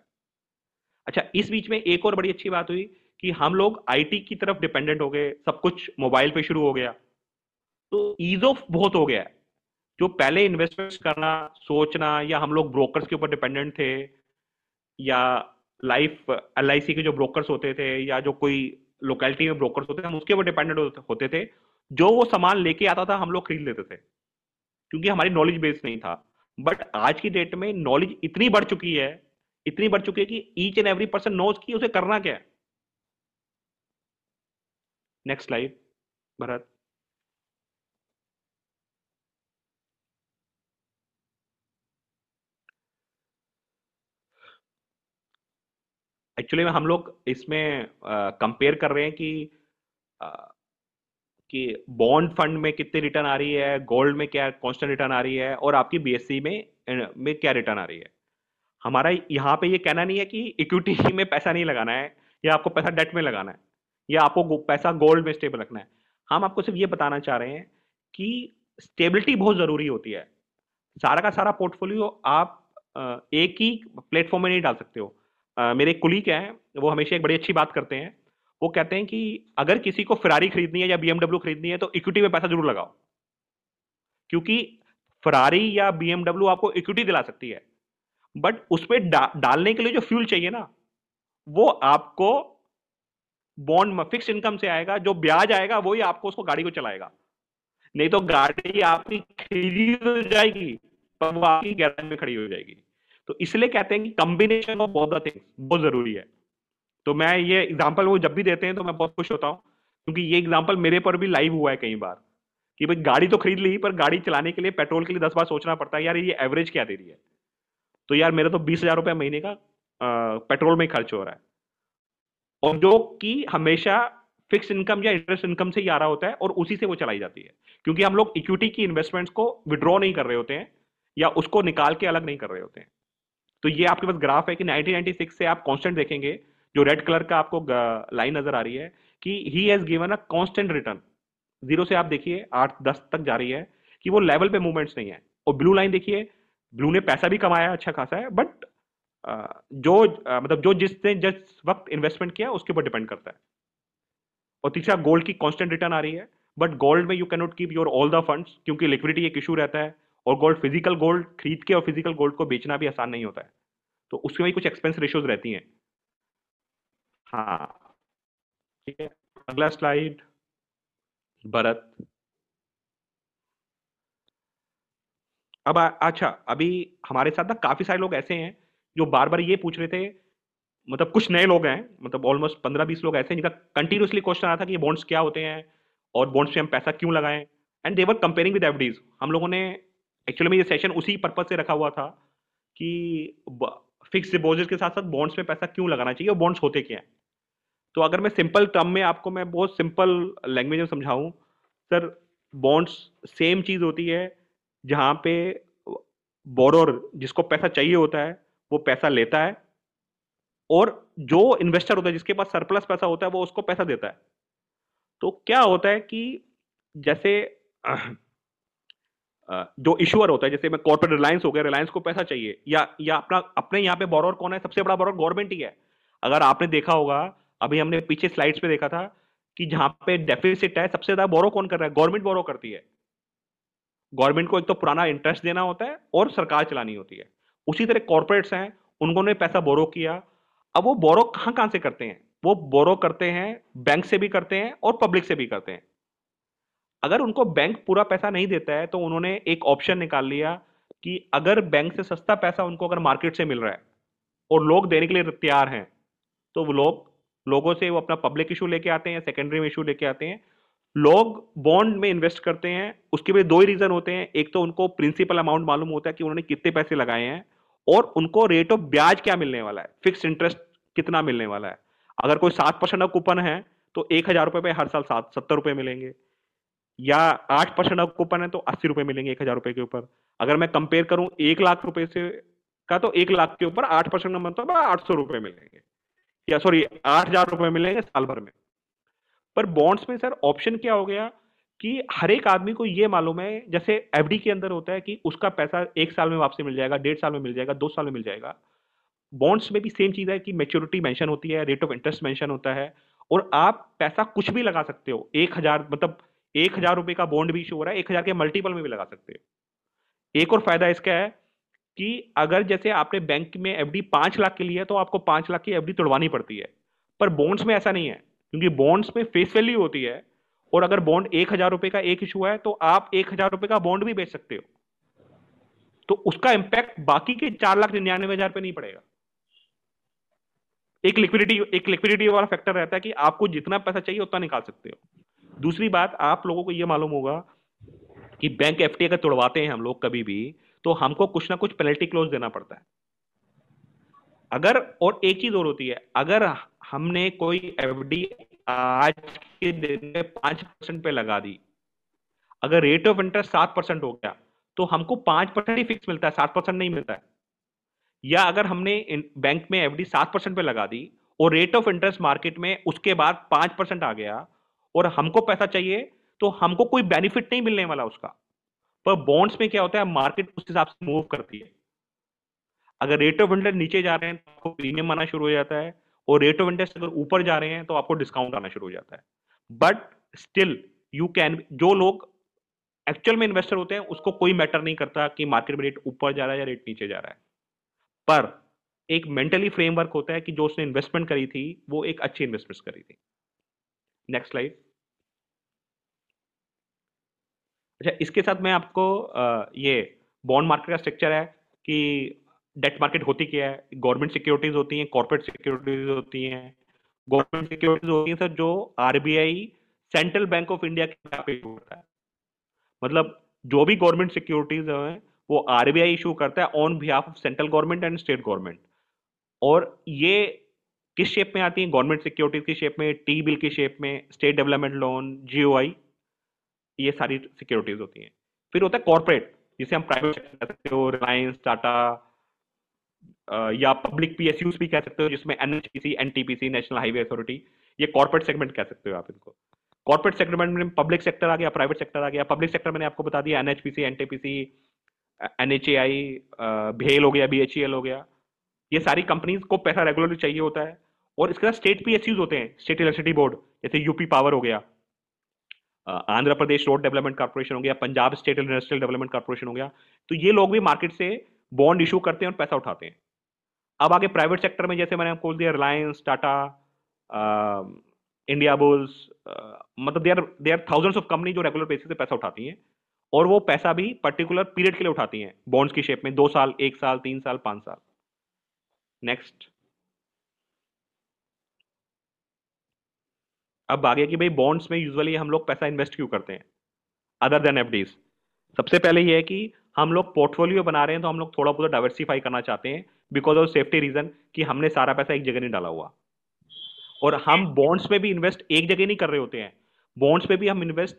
अच्छा, इस बीच में एक और बड़ी अच्छी बात हुई कि हम लोग आईटी की तरफ डिपेंडेंट हो गए, सब कुछ मोबाइल पे शुरू हो गया, तो ईज ऑफ बहुत हो गया है। जो पहले इन्वेस्टमेंट्स करना, सोचना, या हम लोग ब्रोकर्स के ऊपर डिपेंडेंट थे, या लाइफ LIC के जो ब्रोकर्स होते थे या जो कोई लोकेलिटी में ब्रोकर्स होते थे, हम उसके ऊपर डिपेंडेंट होते थे। जो वो सामान लेके आता था हम लोग खरीद लेते थे, क्योंकि हमारी नॉलेज बेस नहीं था। बट आज की डेट में नॉलेज इतनी बढ़ चुकी है, इतनी बढ़ चुकी है कि each and every person knows कि उसे करना क्या है। Next slide Bharat. एक्चुअली हम लोग इसमें कंपेयर कर रहे हैं कि बॉन्ड फंड में कितनी रिटर्न आ रही है, गोल्ड में क्या कांस्टेंट रिटर्न आ रही है, और आपकी BSE में क्या रिटर्न आ रही है। हमारा यहाँ पे ये कहना नहीं है कि इक्विटी में पैसा नहीं लगाना है, या आपको पैसा डेट में लगाना है, या आपको पैसा गोल्ड में स्टेबल रखना है। हम आपको सिर्फ ये बताना चाह रहे हैं कि स्टेबिलिटी बहुत ज़रूरी होती है। सारा का सारा पोर्टफोलियो आप एक ही प्लेटफॉर्म में नहीं डाल सकते हो। मेरे कुलीग हैं, वो हमेशा एक बड़ी अच्छी बात करते हैं। वो कहते हैं कि अगर किसी को Ferrari खरीदनी है या BMW खरीदनी है तो इक्विटी में पैसा जरूर लगाओ, क्योंकि Ferrari या BMW आपको इक्विटी दिला सकती है। बट उसमें डालने के लिए जो फ्यूल चाहिए ना, वो आपको बॉन्ड में फिक्स इनकम से आएगा। जो ब्याज आएगा वही आपको उसको गाड़ी को चलाएगा, नहीं तो गाड़ी आपकी खरीदी हो जाएगी पर वो आपकी गैरेज में खड़ी हो जाएगी। तो इसलिए कहते हैं कि combination of both the things बहुत जरूरी है। तो मैं ये एग्जांपल वो जब भी देते हैं तो मैं बहुत खुश होता हूँ, क्योंकि ये एग्जांपल मेरे पर भी लाइव हुआ है कई बार कि भाई गाड़ी तो खरीद ली, पर गाड़ी चलाने के लिए पेट्रोल के लिए 10 बार सोचना पड़ता है, यार ये एवरेज क्या दे रही है। तो यार मेरा तो 20,000 रुपये महीने का पेट्रोल में खर्च हो रहा है, और जो कि हमेशा फिक्स इनकम या इंटरेस्ट इनकम से ही आ रहा होता है, और उसी से वो चलाई जाती है, क्योंकि हम लोग इक्विटी की इन्वेस्टमेंट्स को विड्रॉ नहीं कर रहे होते हैं या उसको निकाल के अलग नहीं कर रहे होते हैं। तो ये आपके पास ग्राफ है कि 1996 से आप कांस्टेंट देखेंगे, जो रेड कलर का आपको लाइन नजर आ रही है कि he has given a constant return. 0 से आप देखिए 8-10 तक जा रही है कि वो लेवल पे मूवमेंट्स नहीं है। और ब्लू लाइन देखिए, ब्लू ने पैसा भी कमाया अच्छा खासा है, बट जिस वक्त इन्वेस्टमेंट किया उसके ऊपर डिपेंड करता है। और तीसरा गोल्ड की कॉन्स्टेंट रिटर्न आ रही है, बट गोल्ड में you can not keep your all the funds, क्योंकि लिक्विडिटी एक इशू रहता है, और गोल्ड फिजिकल गोल्ड खरीद के और फिजिकल गोल्ड को बेचना भी आसान नहीं होता है, तो उसमें भी कुछ एक्सपेंस रेशियोज रहती हैं। हाँ ठीक है। अगला स्लाइड भरत। अब अच्छा अभी हमारे साथ ना काफी सारे लोग ऐसे हैं जो बार बार ये पूछ रहे थे, मतलब कुछ नए लोग हैं, मतलब ऑलमोस्ट 15-20 लोग ऐसे हैं जिनका कंटिन्यूसली क्वेश्चन आ रहा था कि ये बॉन्ड्स क्या होते हैं और बॉन्ड्स में हम पैसा क्यों लगाएं, and they were comparing with FDs. हम लोगों ने एक्चुअली में ये सेशन उसी पर्पज से रखा हुआ था कि फिक्स डिपॉजिट के साथ साथ बॉन्ड्स में पैसा क्यों लगाना चाहिए और बॉन्ड्स होते क्या हैं। तो अगर मैं सिंपल टर्म में आपको मैं बहुत सिंपल लैंग्वेज में समझाऊं, सर बॉन्ड्स सेम चीज़ होती है जहां पे बोरोर जिसको पैसा चाहिए होता है वो पैसा लेता है और जो इन्वेस्टर होता है जिसके पास सरप्लस पैसा होता है वो उसको पैसा देता है। तो क्या होता है कि जैसे जो इशूअर होता है, जैसे मैं कॉर्पोरेट रिलायंस हो गया, रिलायंस को पैसा चाहिए या अपना अपने यहाँ पे बोरोर कौन है, सबसे बड़ा बोरोर गवर्नमेंट ही है। अगर आपने देखा होगा अभी हमने पीछे स्लाइड्स पे देखा था कि जहां पे डेफिसिट है सबसे ज्यादा बोरो कौन कर रहा है, गवर्नमेंट बोरो करती है। गवर्नमेंट को एक तो पुराना इंटरेस्ट देना होता है और सरकार चलानी होती है। उसी तरह कॉर्पोरेट्स हैं, उन्होंने पैसा बोरो किया, अब वो बोरो कहाँ कहाँ से करते हैं, वो बोरो करते हैं बैंक से भी करते हैं और पब्लिक से भी करते हैं। अगर उनको बैंक पूरा पैसा नहीं देता है तो उन्होंने एक ऑप्शन निकाल लिया कि अगर बैंक से सस्ता पैसा उनको अगर मार्केट से मिल रहा है और लोग देने के लिए तैयार हैं तो वो लोगों से वो अपना पब्लिक इशू लेके आते हैं, सेकेंडरी में इशू लेके आते हैं। लोग बॉन्ड में इन्वेस्ट करते हैं, उसके भी दो ही रीजन होते हैं, एक तो उनको प्रिंसिपल अमाउंट मालूम होता है कि उन्होंने कितने पैसे लगाए हैं और उनको रेट ऑफ ब्याज क्या मिलने वाला है, फिक्स इंटरेस्ट कितना मिलने वाला है। अगर कोई 7% का कूपन है तो 1,000 रुपये पे हर साल 70 रुपये मिलेंगे, या 8% का कूपन है तो 80 रुपये मिलेंगे 1,000 रुपये के ऊपर। अगर मैं कंपेयर करूँ 1 लाख रुपये से का तो 1 लाख के ऊपर 8% का मतलब 800 रुपये मिलेंगे, या सॉरी 8,000 रुपये मिलेंगे साल भर में। पर बॉन्ड्स में सर ऑप्शन क्या हो गया कि हर एक आदमी को ये मालूम है, जैसे एफडी के अंदर होता है कि उसका पैसा 1 साल में वापस मिल जाएगा, 1.5 साल में मिल जाएगा, 2 साल में मिल जाएगा। बॉन्ड्स में भी सेम चीज़ है कि मैच्योरिटी मेंशन होती है, रेट ऑफ इंटरेस्ट मेंशन होता है और आप पैसा कुछ भी लगा सकते हो। 1,000 मतलब 1,000 रुपये का बॉन्ड भी इशू हो रहा है, 1,000 के मल्टीपल में भी लगा सकते हो। एक और फायदा इसका है कि अगर जैसे आपने बैंक में एफडी 5 लाख के लिए है तो आपको 5 लाख की एफडी तोड़वानी पड़ती है, पर बॉन्ड्स में ऐसा नहीं है क्योंकि बॉन्ड्स में फेस वैल्यू होती है और अगर बॉन्ड 1,000 रुपये का एक इशू है तो आप 1,000 रुपये का बॉन्ड भी बेच सकते हो, तो उसका इंपैक्ट बाकी के 4,99,000 पे नहीं पड़ेगा। एक लिक्विडिटी वाला फैक्टर रहता है कि आपको जितना पैसा चाहिए उतना निकाल सकते हो। दूसरी बात, आप लोगों को यह मालूम होगा कि बैंक एफडी अगर तोड़वाते हैं हम लोग कभी भी तो हमको कुछ ना कुछ पेनल्टी क्लोज देना पड़ता है। अगर और एक चीज और होती है, अगर हमने कोई एफडी आज के दिन में 5% पे लगा दी, अगर रेट ऑफ इंटरेस्ट 7% हो गया तो हमको 5% ही फिक्स मिलता है, 7% नहीं मिलता है। या अगर हमने बैंक में एफडी 7% पे लगा दी और रेट ऑफ इंटरेस्ट मार्केट में उसके बाद 5% आ गया और हमको पैसा चाहिए तो हमको कोई बेनिफिट नहीं मिलने वाला उसका। पर बॉन्ड्स में क्या होता है, मार्केट उस हिसाब से मूव करती है। अगर रेट ऑफ इंटरेस्ट नीचे जा रहे हैं तो आपको प्रीमियम आना शुरू हो जाता है और रेट ऑफ इंटरेस्ट अगर ऊपर जा रहे हैं तो आपको डिस्काउंट आना शुरू हो जाता है। बट स्टिल यू कैन, जो लोग एक्चुअल में इन्वेस्टर होते हैं उसको कोई मैटर नहीं करता कि मार्केट में रेट ऊपर जा रहा है या रेट नीचे जा रहा है, पर एक मेंटली फ्रेमवर्क होता है कि जो उसने इन्वेस्टमेंट करी थी वो एक अच्छी इन्वेस्टमेंट करी थी। Next slide. अच्छा, इसके साथ मैं आपको ये बॉन्ड मार्केट का स्ट्रक्चर है कि डेट मार्केट होती क्या है, गवर्नमेंट सिक्योरिटीज होती हैं, कॉर्पोरेट सिक्योरिटीज होती हैं। गवर्नमेंट सिक्योरिटीज होती हैं सर जो RBI central bank of India के इशू करता है, मतलब जो भी गवर्नमेंट सिक्योरिटीज हैं वो आरबीआई इशू करता है on behalf of central government and state government. और ये किस शेप में आती है, गवर्नमेंट सिक्योरिटीज की शेप में, टी बिल की शेप में, स्टेट डेवलपमेंट लोन, जीओआई, ये सारी सिक्योरिटीज होती हैं। फिर होता है कॉर्पोरेट, जिसे हम प्राइवेट सेक्टर कह सकते हो, रिलायंस, टाटा, या पब्लिक पीएसयूज भी कह सकते हो, जिसमें NHPC, NTPC, national highway authority, ये कॉर्पोरेट सेगमेंट कह सकते हो आप इनको। कॉर्पोरेट सेगमेंट में पब्लिक सेक्टर आ गया, प्राइवेट सेक्टर आ गया। पब्लिक सेक्टर मैंने आपको बता दिया, एनएचपीसी, एनटीपीसी, एनएचएआई, भेल हो गया, बीएचईएल हो गया, ये सारी कंपनीज को पैसा रेगुलरली चाहिए होता है। और इसके साथ स्टेट पीएसयूज होते हैं, स्टेट इलेक्ट्रिसिटी बोर्ड, जैसे यूपी पावर हो गया, Andhra Pradesh road development corporation हो गया, Punjab state industrial development corporation हो गया। तो ये लोग भी मार्केट से बॉन्ड इशू करते हैं और पैसा उठाते हैं। अब आगे प्राइवेट सेक्टर में जैसे मैंने आपको बोल दिया, रिलायंस, टाटा, इंडिया बुल्स, मतलब they are thousands of company जो रेगुलर बेसिस पे पैसा उठाती हैं और वो पैसा भी पर्टिकुलर पीरियड के लिए उठाती हैं बॉन्ड्स की शेप में, 2 साल, 1 साल, 3 साल, 5 साल। नेक्स्ट, अब आगे कि भाई बॉन्ड्स में यूजुअली हम लोग पैसा इन्वेस्ट क्यों करते हैं अदर देन एफडीज। सबसे पहले ये है कि हम लोग पोर्टफोलियो बना रहे हैं तो हम लोग थोड़ा बहुत डाइवर्सिफाई करना चाहते हैं बिकॉज ऑफ सेफ्टी रीजन कि हमने सारा पैसा एक जगह नहीं डाला हुआ, और हम बॉन्ड्स में भी इन्वेस्ट एक जगह नहीं कर रहे होते हैं, बॉन्ड्स में भी हम इन्वेस्ट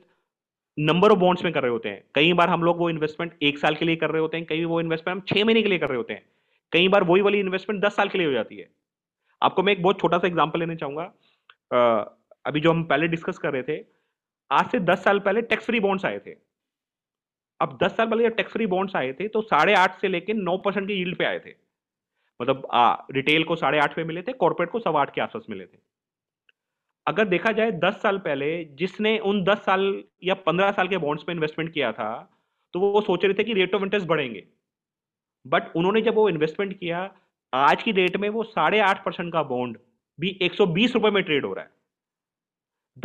नंबर ऑफ बॉन्ड्स में कर रहे होते हैं। कई बार हम लोग वो इन्वेस्टमेंट 1 साल के लिए कर रहे होते हैं, कई वो इन्वेस्टमेंट हम 6 महीने के लिए कर रहे होते हैं, कई बार वही वाली इन्वेस्टमेंट 10 साल के लिए हो जाती है। आपको मैं एक बहुत छोटा सा एग्जाम्पल लेना चाहूँगा, अभी जो हम पहले डिस्कस कर रहे थे, आज से 10 साल पहले टैक्स फ्री बॉन्ड्स आए थे। अब 10 साल पहले जब टैक्स फ्री बॉन्ड्स आए थे तो 8.5 से लेकर 9% की यील्ड पे आए थे, मतलब रिटेल को 8.5 पे मिले थे, कॉर्पोरेट को 8.25 के आसपास मिले थे। अगर देखा जाए 10 साल पहले जिसने उन 10 साल या 15 साल के बॉन्ड्स में इन्वेस्टमेंट किया था तो वो सोच रहे थे कि रेट ऑफ इंटरेस्ट बढ़ेंगे, बट उन्होंने जब वो इन्वेस्टमेंट किया आज की डेट में वो 8.5% का बॉन्ड भी 120 रुपये में ट्रेड हो रहा है।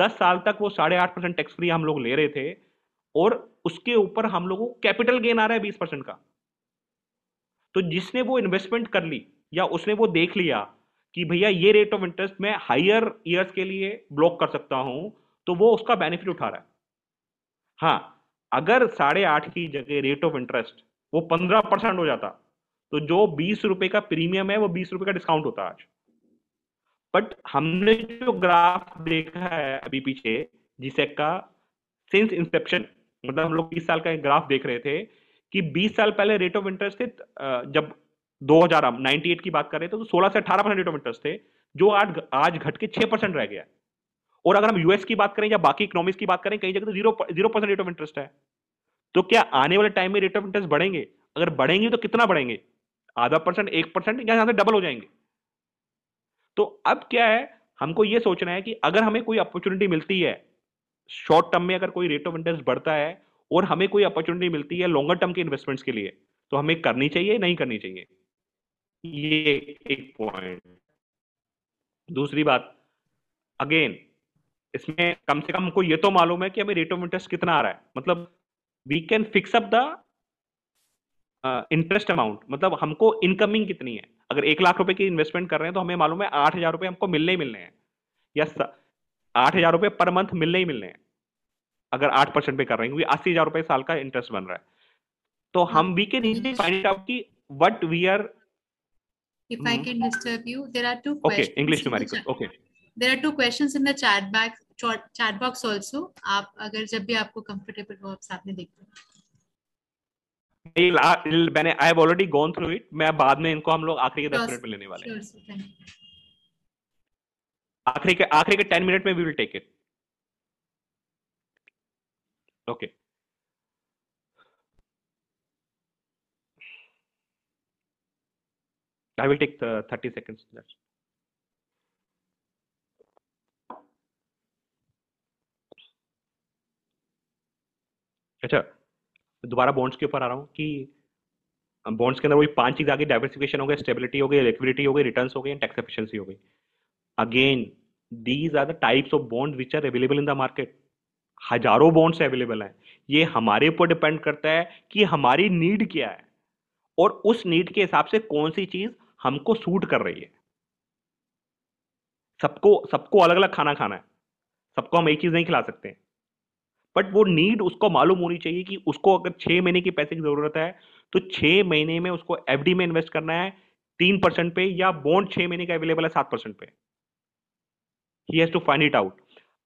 10 साल तक वो 8.5% टैक्स फ्री हम लोग ले रहे थे और उसके ऊपर हम लोगों को कैपिटल गेन आ रहा है 20% का। तो जिसने वो इन्वेस्टमेंट कर ली या उसने वो देख लिया कि भैया ये रेट ऑफ इंटरेस्ट मैं हायर ईयर्स के लिए ब्लॉक कर सकता हूं, तो वो उसका बेनिफिट उठा रहा है। हाँ, अगर 8.5 की जगह रेट ऑफ इंटरेस्ट वो 15% हो जाता तो जो 20 रुपये का प्रीमियम है वो 20 रुपये का डिस्काउंट होता आज। बट हमने जो ग्राफ देखा है अभी पीछे जीसेक का, सिंस इंसेप्शन, मतलब हम लोग 20 साल का एक ग्राफ देख रहे थे कि 20 साल पहले रेट ऑफ इंटरेस्ट थे, जब 2098 की बात कर रहे थे तो 16 से 18% रेट ऑफ इंटरेस्ट थे जो आज घट के 6% रह गया। और अगर हम यूएस की बात करें या बाकी इकोनॉमिक्स की बात करें, कई जगह तो 0% रेट ऑफ इंटरेस्ट है। तो क्या आने वाले टाइम में रेट ऑफ इंटरेस्ट बढ़ेंगे? अगर बढ़ेंगे तो कितना बढ़ेंगे? 0.5%, 1% या यहाँ से डबल हो जाएंगे। तो अब क्या है, हमको ये सोचना है कि अगर हमें कोई अपॉर्चुनिटी मिलती है शॉर्ट टर्म में, अगर कोई रेट ऑफ इंटरेस्ट बढ़ता है और हमें कोई अपॉर्चुनिटी मिलती है लॉन्गर टर्म के इन्वेस्टमेंट्स के लिए, तो हमें करनी चाहिए नहीं करनी चाहिए, ये एक पॉइंट। दूसरी बात, अगेन इसमें कम से कम हमको ये तो मालूम है कि हमें रेट ऑफ इंटरेस्ट कितना आ रहा है, मतलब we can fix up the interest amount, मतलब हमको इनकमिंग कितनी है। अगर 1 लाख रुपए की इन्वेस्टमेंट कर रहे हैं तो हमें मालूम है 8,000 रुपये हमको मिलने ही मिलने हैं, या 8,000 रुपये पर मंथ मिलने ही मिलने हैं अगर 8% पे कर रहे हैं, क्योंकि 80,000 रुपये साल का इंटरेस्ट बन रहा है। तो हम we can easily find out कि what we are. If I can disturb you, there are two questions. Okay, English numerical. Okay. There are two questions in the chat box also. आप अगर जब भी आपको comfortable हो आप साथ में देखते हैं। मैंने I have already gone through it. मैं बाद में इनको हम लोग आखिरी के 10 मिनट में लेने वाले हैं। Sure, thank you. आखिरी के 10 मिनट में we will take it. Okay, I will take 30 seconds. अच्छा, दोबारा बॉन्ड्स के ऊपर आ रहा हूं कि बॉन्ड्स के अंदर वही 5 चीज आ गई, डाइवर्सिफिकेशन हो गया, स्टेबिलिटी हो गई, लिक्विडिटी हो गई, रिटर्न्स हो गई, टैक्स एफिशिएंसी हो गई। Again, these are the types of bonds which are available in the market. हजारों bonds available हैं। ये हमारे ऊपर डिपेंड करता है कि हमारी नीड क्या है और उस नीड के हिसाब से कौन सी चीज हमको सूट कर रही है। सबको अलग अलग खाना खाना है, सबको हम एक चीज नहीं खिला सकते हैं, बट वो नीड उसको मालूम होनी चाहिए कि उसको अगर 6 महीने की पैसे की जरूरत है तो 6 महीने में उसको FD में इन्वेस्ट करना है 3% पे, या बॉन्ड 6 महीने का अवेलेबल है 7% पे। He has to find it out.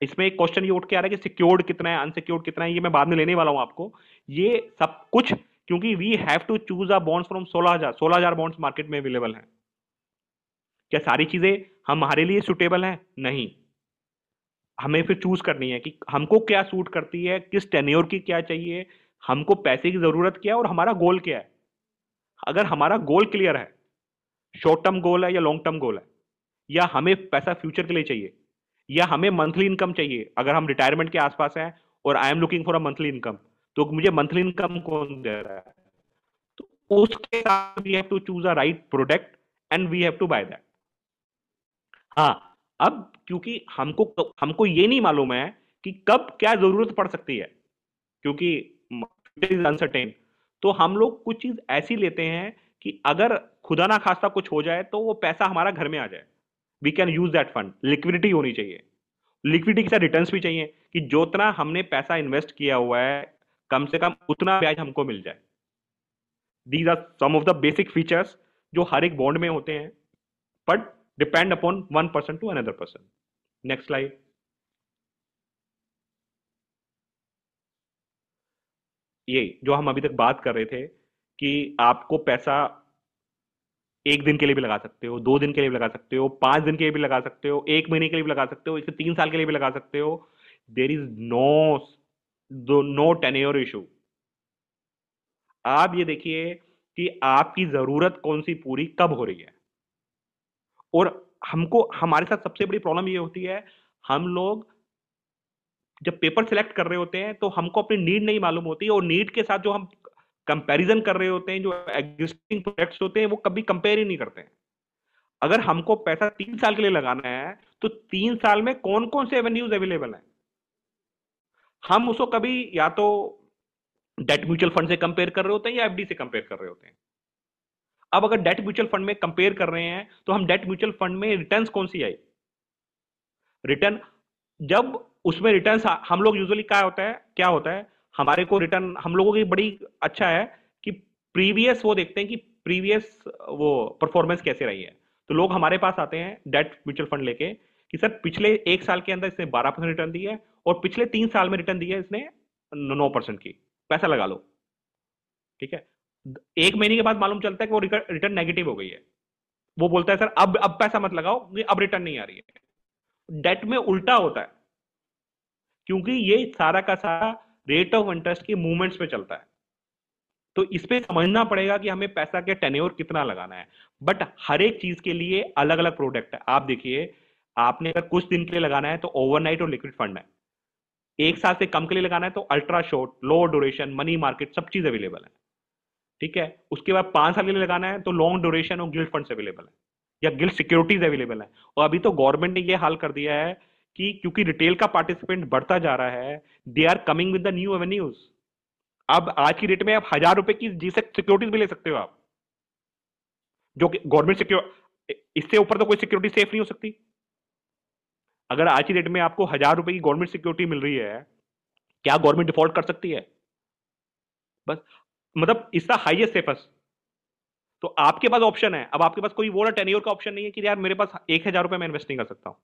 इसमें एक क्वेश्चन ये उठ के आ रहा है कि सिक्योर्ड कितना है, अनसिक्योर्ड कितना है, ये मैं बाद में लेने वाला हूं आपको ये सब कुछ, क्योंकि we have to choose a bonds from 16,000 bonds market में अवेलेबल हैं। क्या सारी चीजें हमारे लिए सुटेबल हैं? नहीं, हमें फिर चूज करनी है कि हमको क्या सूट करती है, किस टेन्योर की क्या चाहिए, हमको पैसे की जरूरत क्या है और हमारा गोल क्या है। अगर हमारा गोल क्लियर है, शॉर्ट टर्म गोल है या लॉन्ग टर्म गोल है, या हमें पैसा फ्यूचर के लिए चाहिए, या हमें मंथली इनकम चाहिए, अगर हम रिटायरमेंट के आसपास हैं और I am looking for a monthly income, तो मुझे मंथली इनकम कौन दे रहा है, तो उसके साथ we have to choose a right product and we have to buy that. हाँ, अब क्योंकि हमको ये नहीं मालूम है कि कब क्या जरूरत पड़ सकती है, क्योंकि इट इज अनसर्टेन, तो हम लोग कुछ चीज ऐसी लेते हैं कि अगर खुदा ना खास्ता कुछ हो जाए तो वो पैसा हमारा घर में आ जाए, we can use that fund. Liquidity होनी चाहिए, लिक्विडिटी के साथ रिटर्न्स भी चाहिए कि जितना हमने पैसा इन्वेस्ट किया हुआ है कम से कम उतना ब्याज हमको मिल जाए। These are some of the basic features जो हर एक बॉन्ड में होते हैं, but depend upon one person to another person. Next slide. ये जो हम अभी तक बात कर रहे थे कि आपको पैसा एक दिन के लिए भी लगा सकते हो, 2 दिन के लिए भी लगा सकते हो, 5 दिन के लिए भी लगा सकते हो, 1 महीने के लिए भी लगा सकते हो, 1 से 3 साल के लिए भी लगा सकते हो। There is no tenure issue. आप ये देखिए कि आपकी जरूरत कौन सी पूरी कब हो रही है। और हमारे साथ सबसे बड़ी प्रॉब्लम ये होती है, हम लोग जब पेपर सिलेक्ट कर रहे होते हैं तो हमको अपनी नीड नहीं मालूम होती, और नीड के साथ जो हम कंपैरिजन कर रहे होते हैं, जो एग्जिस्टिंग प्रोडक्ट्स होते हैं, वो कभी कंपेयर ही नहीं करते हैं। अगर हमको पैसा 3 साल के लिए लगाना है तो 3 साल में कौन कौन से एवेन्यूज अवेलेबल हैं, हम उसको कभी या तो डेट म्यूचुअल फंड से कंपेयर कर रहे होते हैं या एफडी से कंपेयर कर रहे होते हैं। अब अगर डेट म्यूचुअल फंड में कंपेयर कर रहे हैं तो हम डेट म्यूचुअल फंड में रिटर्न्स कौन सी आई, रिटर्न जब उसमें रिटर्न्स हम लोग यूजुअली क्या होता है हमारे को रिटर्न हम लोगों की बड़ी अच्छा है कि प्रीवियस वो देखते हैं कि प्रीवियस वो परफॉर्मेंस कैसे रही है। तो लोग हमारे पास आते हैं डेट म्यूचुअल फंड लेके कि सर पिछले 1 साल के अंदर इसने 12% रिटर्न दी है और पिछले 3 साल में रिटर्न दी है इसने 9% की, पैसा लगा लो। ठीक है, 1 महीने के बाद मालूम चलता है कि वो रिटर्न नेगेटिव हो गई है। वो बोलता है सर अब पैसा मत लगाओ, अब रिटर्न नहीं आ रही है। डेट में उल्टा होता है क्योंकि ये सारा का सारा रेट ऑफ इंटरेस्ट की मूवमेंट्स पे चलता है, तो इस पे समझना पड़ेगा कि हमें पैसा के टेन्योर कितना लगाना है। बट हर एक चीज के लिए अलग अलग प्रोडक्ट है। आप देखिए, आपने अगर कुछ दिन के लिए लगाना है तो ओवरनाइट और लिक्विड फंड है, 1 साल से कम के लिए लगाना है तो ultra short, low duration, money market, सब चीज अवेलेबल है। ठीक है, उसके बाद 5 साल के लिए लगाना है तो लॉन्ग ड्यूरेशन और गिल्ड फंड्स अवेलेबल है या गिल्ड सिक्योरिटीज अवेलेबल है। और अभी तो गवर्नमेंट ने यह हाल कर दिया है कि क्योंकि रिटेल का पार्टिसिपेंट बढ़ता जा रहा है, they are coming with the new avenues. अब आज की डेट में आप 1000 रुपए की जीसेक सिक्योरिटीज भी ले सकते हो आप, जो कि गवर्नमेंट सिक्योर, इससे ऊपर तो कोई सिक्योरिटी सेफ नहीं हो सकती। अगर आज की डेट में आपको 1000 रुपए की गवर्नमेंट सिक्योरिटी मिल रही है, क्या गवर्नमेंट डिफॉल्ट कर सकती है? बस मतलब इसका हाईएस्ट सेफेस्ट, तो आपके पास ऑप्शन है। अब आपके पास कोई वो टेन्योर का ऑप्शन नहीं है कि यार मेरे पास 1000 रुपए में इन्वेस्ट नहीं कर सकता हूं,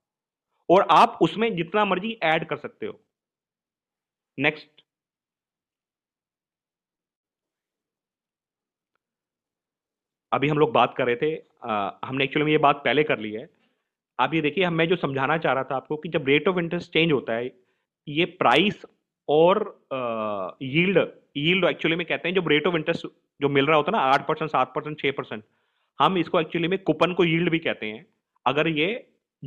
और आप उसमें जितना मर्जी ऐड कर सकते हो। नेक्स्ट। अभी हम लोग बात कर रहे थे, हमने एक्चुअली में ये बात पहले कर ली है। आप ये देखिए, मैं जो समझाना चाह रहा था आपको कि जब रेट ऑफ इंटरेस्ट चेंज होता है, ये प्राइस और यील्ड एक्चुअली में कहते हैं, जब रेट ऑफ इंटरेस्ट जो मिल रहा होता है ना 8%, 7%, 6%, हम इसको एक्चुअली में कूपन को यील्ड भी कहते हैं। अगर ये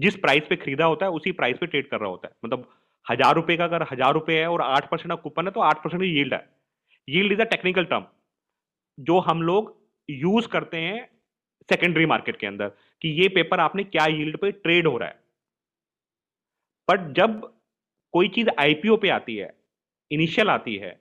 जिस प्राइस पे खरीदा होता है उसी प्राइस पे ट्रेड कर रहा होता है, मतलब 1000 रुपए का अगर 1000 रुपए है और 8% का कूपन है तो 8% की यील्ड है। Yield is a technical term जो हम लोग यूज करते हैं सेकेंडरी मार्केट के अंदर कि ये पेपर आपने क्या यील्ड पे ट्रेड हो रहा है। बट जब कोई चीज आईपीओ पे आती है, इनिशियल आती है,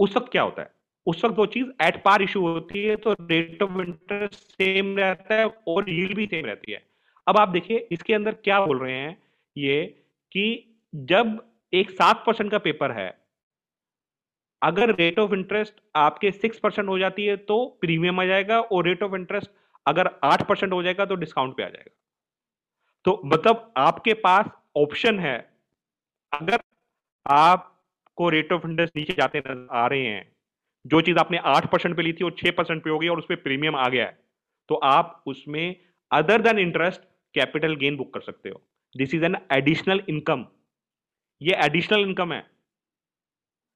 उस वक्त क्या होता है? उस वक्त वो चीज एट पार इशू होती है, तो रेट ऑफ इंटरेस्ट सेम रहता है और यील्ड भी सेम रहती है। अब आप देखिए इसके अंदर क्या बोल रहे हैं ये कि जब एक 7% का पेपर है, अगर रेट ऑफ इंटरेस्ट आपके 6% हो जाती है तो प्रीमियम आ जाएगा, और रेट ऑफ इंटरेस्ट अगर 8% हो जाएगा तो डिस्काउंट पे आ जाएगा। तो मतलब आपके पास ऑप्शन है, अगर आपको रेट ऑफ इंटरेस्ट नीचे जाते नजर आ रहे हैं, जो चीज आपने 8% पे ली थी और 6% पे हो गई और उस पर प्रीमियम आ गया है, तो आप उसमें other than interest capital gain book कर सकते हो। This is an additional income. ये एडिशनल इनकम है,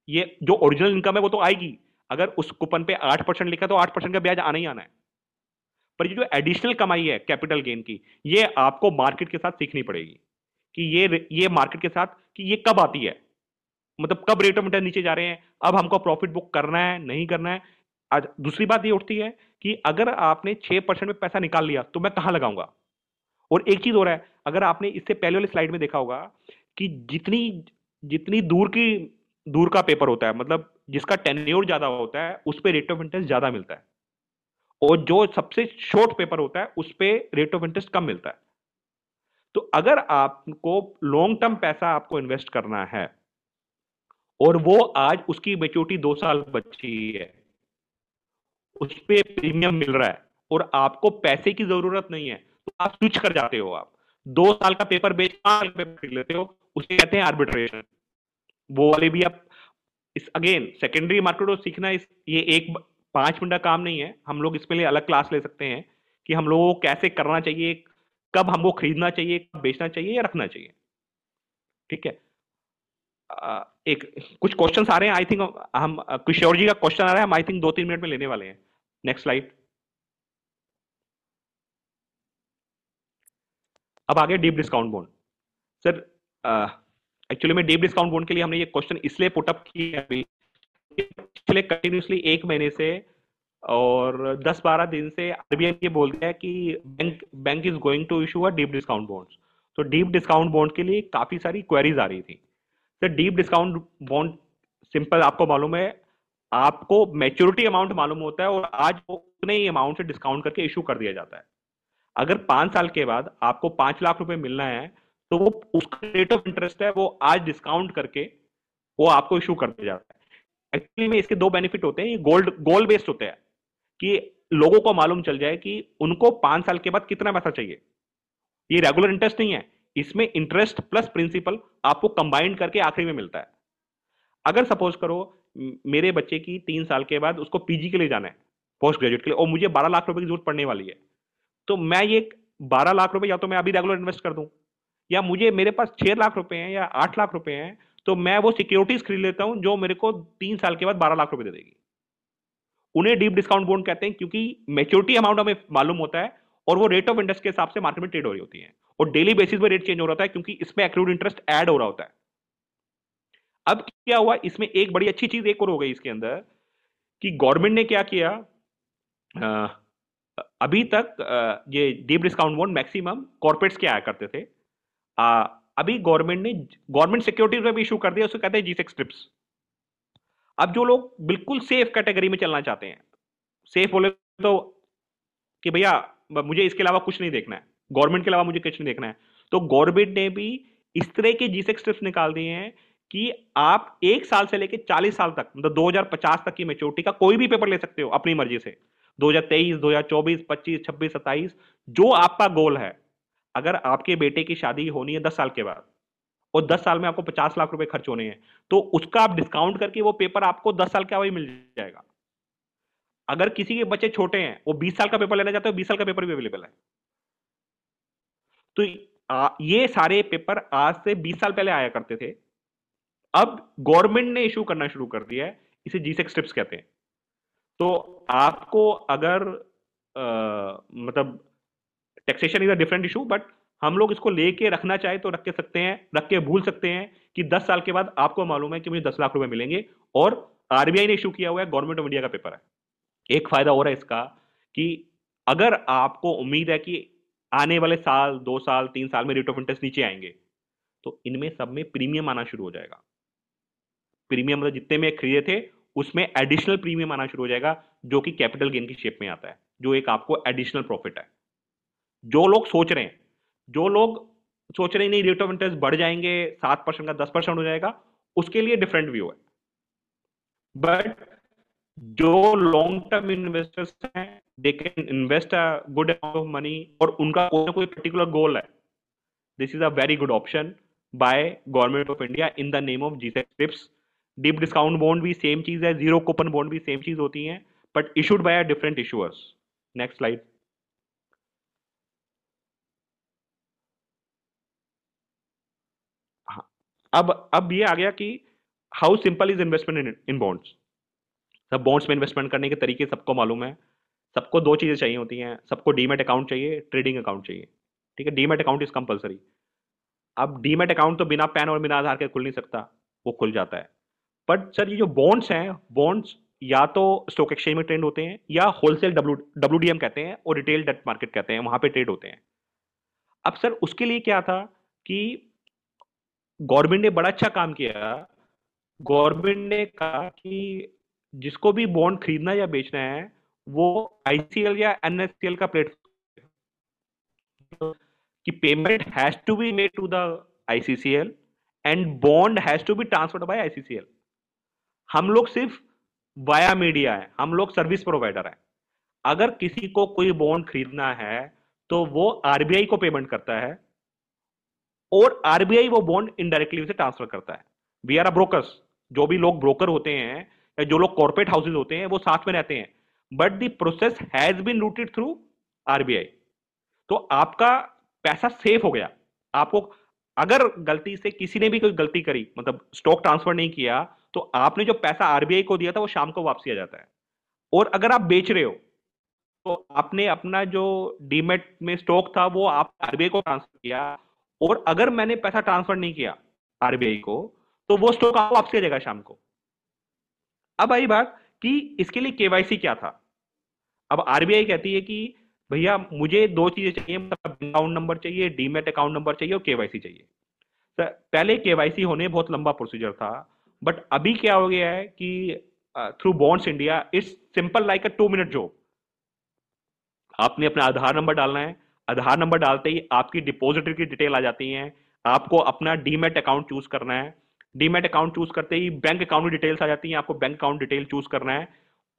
ये जो ओरिजिनल इनकम है वो तो आएगी। अगर उस कूपन पे 8% लिखा तो 8% का ब्याज आना ही आना है, पर ये जो एडिशनल कमाई है कैपिटल गेन की, ये आपको मार्केट के साथ सीखनी पड़ेगी कि ये मार्केट के साथ कि ये कब आती है, मतलब कब रेट ऑफ इंटरेस्ट नीचे जा रहे हैं, अब हमको प्रॉफिट बुक करना है नहीं करना है। आज दूसरी बात ये उठती है कि अगर आपने 6% में पैसा निकाल लिया तो मैं कहाँ लगाऊंगा, और एक चीज हो रहा है, अगर आपने इससे पहले वाले स्लाइड में देखा होगा कि जितनी दूर का पेपर होता है, मतलब जिसका टेन्योर ज्यादा होता है उस पे रेट ऑफ इंटरेस्ट ज्यादा मिलता है, और जो सबसे शॉर्ट पेपर होता है उस पे रेट ऑफ इंटरेस्ट कम मिलता है। तो अगर आपको लॉन्ग टर्म पैसा आपको इन्वेस्ट करना है और वो आज उसकी मैच्योरिटी 2 साल बची है, उस पे प्रीमियम मिल रहा है और आपको पैसे की जरूरत नहीं है, तो आप स्विच कर जाते हो, आप 2 साल का पेपर बेच 5 साल का पेपर खरीद लेते हो, उसे कहते हैं आर्बिट्रेशन। वो वाले भी आप इस अगेन सेकेंडरी मार्केट को सीखना, ये एक 5 मिनट का काम नहीं है, हम लोग इसके लिए अलग क्लास ले सकते हैं कि हम लोगों को कैसे करना चाहिए, कब हमको खरीदना चाहिए, कब बेचना चाहिए या रखना चाहिए। ठीक है, एक कुछ क्वेश्चन आ रहे हैं, आई थिंक हम किशोर जी का क्वेश्चन आ रहा है, हम आई थिंक 2-3 मिनट में लेने वाले हैं। Next slide. अब आगे deep discount bond. Sir actually में डीप डिस्काउंट बॉन्ड के लिए हमने ये क्वेश्चन इसलिए पुटअप किया अभी पिछले कंटिन्यूसली 1 महीने से और 10-12 दिन से आरबीआई ये बोल रहा है कि bank is going to issue a deep discount bonds. तो डीप डिस्काउंट बॉन्ड के लिए काफी सारी क्वेरीज आ रही थी। Sir deep discount bond simple आपको मालूम है, आपको मैच्योरिटी अमाउंट मालूम होता है और आज उतने ही अमाउंट से डिस्काउंट करके इशू कर दिया जाता है। अगर 5 साल के बाद आपको 5 लाख रुपए मिलना है तो वो उसका रेट ऑफ इंटरेस्ट है, वो आज डिस्काउंट करके वो आपको इशू कर दिया जाता है। एक्चुअली में इसके 2 बेनिफिट होते हैं, गोल बेस्ड होते हैं कि लोगों को मालूम चल जाए कि उनको 5 साल के बाद कितना पैसा चाहिए। ये रेगुलर इंटरेस्ट नहीं है, इसमें इंटरेस्ट प्लस प्रिंसिपल आपको कंबाइंड करके आखिरी में मिलता है। अगर सपोज करो मेरे बच्चे की 3 साल के बाद उसको पीजी के लिए जाना है, पोस्ट ग्रेजुएट के लिए, और मुझे 12 लाख रुपए की जरूरत पड़ने वाली है, तो मैं ये 12 लाख रुपए या तो मैं अभी रेगुलर इन्वेस्ट कर दूं, या मुझे मेरे पास 6 लाख रुपए हैं या 8 लाख रुपए हैं, तो मैं वो सिक्योरिटीज खरीद लेता हूं जो मेरे को 3 साल के बाद 12 लाख रुपए दे देगी। उन्हें डीप डिस्काउंट बॉन्ड कहते हैं क्योंकि मैच्योरिटी अमाउंट हमें मालूम होता है और वो रेट ऑफ इंटरेस्ट के हिसाब से मार्केट में ट्रेड हो रही होती है और डेली बेसिस पर रेट चेंज हो रहा है क्योंकि इसमें एक्रूड इंटरेस्ट ऐड हो रहा होता है। अब क्या हुआ, इसमें एक बड़ी अच्छी चीज एक और हो गई इसके अंदर कि गवर्नमेंट ने क्या किया, अभी तक ये deep discount bond maximum corporates क्या आया करते थे, अभी गवर्नमेंट ने गवर्नमेंट सिक्योरिटीज में भी इशू कर दिया, उसको कहते हैं जीसेक स्ट्रिप्स। अब जो लोग बिल्कुल सेफ कैटेगरी में चलना चाहते हैं, सेफ बोले तो कि भैया मुझे इसके अलावा कुछ नहीं देखना है, गवर्नमेंट के अलावा मुझे कुछ नहीं देखना है, तो गवर्नमेंट ने भी इस तरह के जीसेक स्ट्रिप्स निकाल दिए हैं कि आप 1 साल से लेकर 40 साल तक, मतलब 2050 तक की मैच्योरिटी का कोई भी पेपर ले सकते हो अपनी मर्जी से, 2023, 2024, 25, 26, 27, जो आपका गोल है। अगर आपके बेटे की शादी होनी है 10 साल के बाद और 10 साल में आपको 50 लाख रुपए खर्च होने हैं, तो उसका आप डिस्काउंट करके वो पेपर आपको 10 साल के बाद मिल जाएगा। अगर किसी के बच्चे छोटे हैं, वो 20 साल का पेपर लेना चाहते हो, 20 साल का पेपर भी अवेलेबल है। तो ये सारे पेपर आज से 20 साल पहले आया करते थे, अब गवर्नमेंट ने इशू करना शुरू कर दिया है, इसे जीसेक स्ट्रिप्स कहते हैं। तो आपको अगर मतलब taxation is a different issue, but हम लोग इसको लेके रखना चाहे तो रख के सकते हैं, रख के भूल सकते हैं कि 10 साल के बाद आपको मालूम है कि मुझे 10 लाख रुपए मिलेंगे और आरबीआई ने इशू किया हुआ है, गवर्नमेंट ऑफ इंडिया का पेपर है। एक फायदा हो रहा है इसका कि अगर आपको उम्मीद है कि आने वाले साल, 2 साल 3 साल में रेट ऑफ इंटरेस्ट नीचे आएंगे, तो इनमें सब में प्रीमियम आना शुरू हो जाएगा। प्रीमियम मतलब जितने में खरीदे थे उसमें एडिशनल प्रीमियम आना शुरू हो जाएगा, जो कि कैपिटल गेन की शेप में आता है, जो एक आपको एडिशनल प्रॉफिट है। जो लोग सोच रहे हैं नहीं रेट ऑफ इंटरेस्ट बढ़ जाएंगे, 7% का 10% हो जाएगा, उसके लिए डिफरेंट व्यू है। बट जो लॉन्ग टर्म इन्वेस्टर्स हैं, they can invest a good amount of money और उनका कोई पर्टिकुलर गोल है, this is a very good option by government of India in the name of G Sec strips. Deep discount bond भी same चीज है, zero coupon bond भी same चीज होती है, but issued by different issuers. Next slide. अब ये आ गया कि how simple is investment in bonds. सब बॉन्ड्स में इन्वेस्टमेंट करने के तरीके सबको मालूम है, सबको 2 चीजें चाहिए होती हैं, सबको डीमेट अकाउंट चाहिए, ट्रेडिंग अकाउंट चाहिए। ठीक है, डीमेट अकाउंट इज कंपलसरी। अब डीमेट अकाउंट तो बिना पैन और बिना आधार के खुल नहीं सकता, वो खुल जाता है। बट सर ये जो बॉन्ड्स हैं, बॉन्ड्स या तो स्टॉक एक्सचेंज में ट्रेड होते हैं या होलसेल डब्ल्यू डी एम कहते हैं और रिटेल डेट मार्केट कहते हैं, वहां पर ट्रेड होते हैं। अब सर उसके लिए क्या था कि गवर्नमेंट ने बड़ा अच्छा काम किया। गवर्नमेंट ने कहा कि जिसको भी बॉन्ड खरीदना या बेचना है वो आईसीएल या एनएचसीएल का प्लेटफॉर्म, कि payment has to be made to the ICCL and bond has to be transferred by ICCL. हम लोग सिर्फ वाया मीडिया है, हम लोग सर्विस प्रोवाइडर है। अगर किसी को कोई बॉन्ड खरीदना है तो वो आरबीआई को पेमेंट करता है और आरबीआई वो बॉन्ड इनडायरेक्टली उसे ट्रांसफर करता है। वी आर अ ब्रोकर्स, जो भी लोग ब्रोकर होते हैं या जो लोग कॉर्पोरेट हाउसेज होते हैं वो साथ में रहते हैं, but the process has been routed through RBI. तो आपका पैसा सेफ हो गया। आपको अगर गलती से किसी ने भी कोई गलती करी, मतलब स्टॉक ट्रांसफर नहीं किया, तो आपने जो पैसा आरबीआई को दिया था वो शाम को वापसी आ जाता है। और अगर आप बेच रहे हो तो आपने अपना जो डीमेट में स्टॉक था वो आप आरबीआई को ट्रांसफर किया, और अगर मैंने पैसा ट्रांसफर नहीं किया आरबीआई को तो वो स्टॉक आपको वापसी आ जाएगा शाम को। अब आई बात कि इसके लिए केवाईसी क्या था। अब आरबीआई कहती है कि भैया मुझे दो चीजें चाहिए, अकाउंट नंबर चाहिए, डीमेट अकाउंट नंबर चाहिए और केवाईसी चाहिए। तो पहले केवाईसी होने बहुत लंबा प्रोसीजर था, बट अभी क्या हो गया है कि through bonds India it's simple like a 2 minute job. आपने अपना आधार नंबर डालना है, आधार नंबर डालते ही आपकी डिपॉजिटरी की डिटेल आ जाती है, आपको अपना डीमेट अकाउंट चूज करना है, डीमेट अकाउंट चूज करते ही बैंक अकाउंट की डिटेल्स आ जाती है, आपको बैंक अकाउंट डिटेल चूज करना है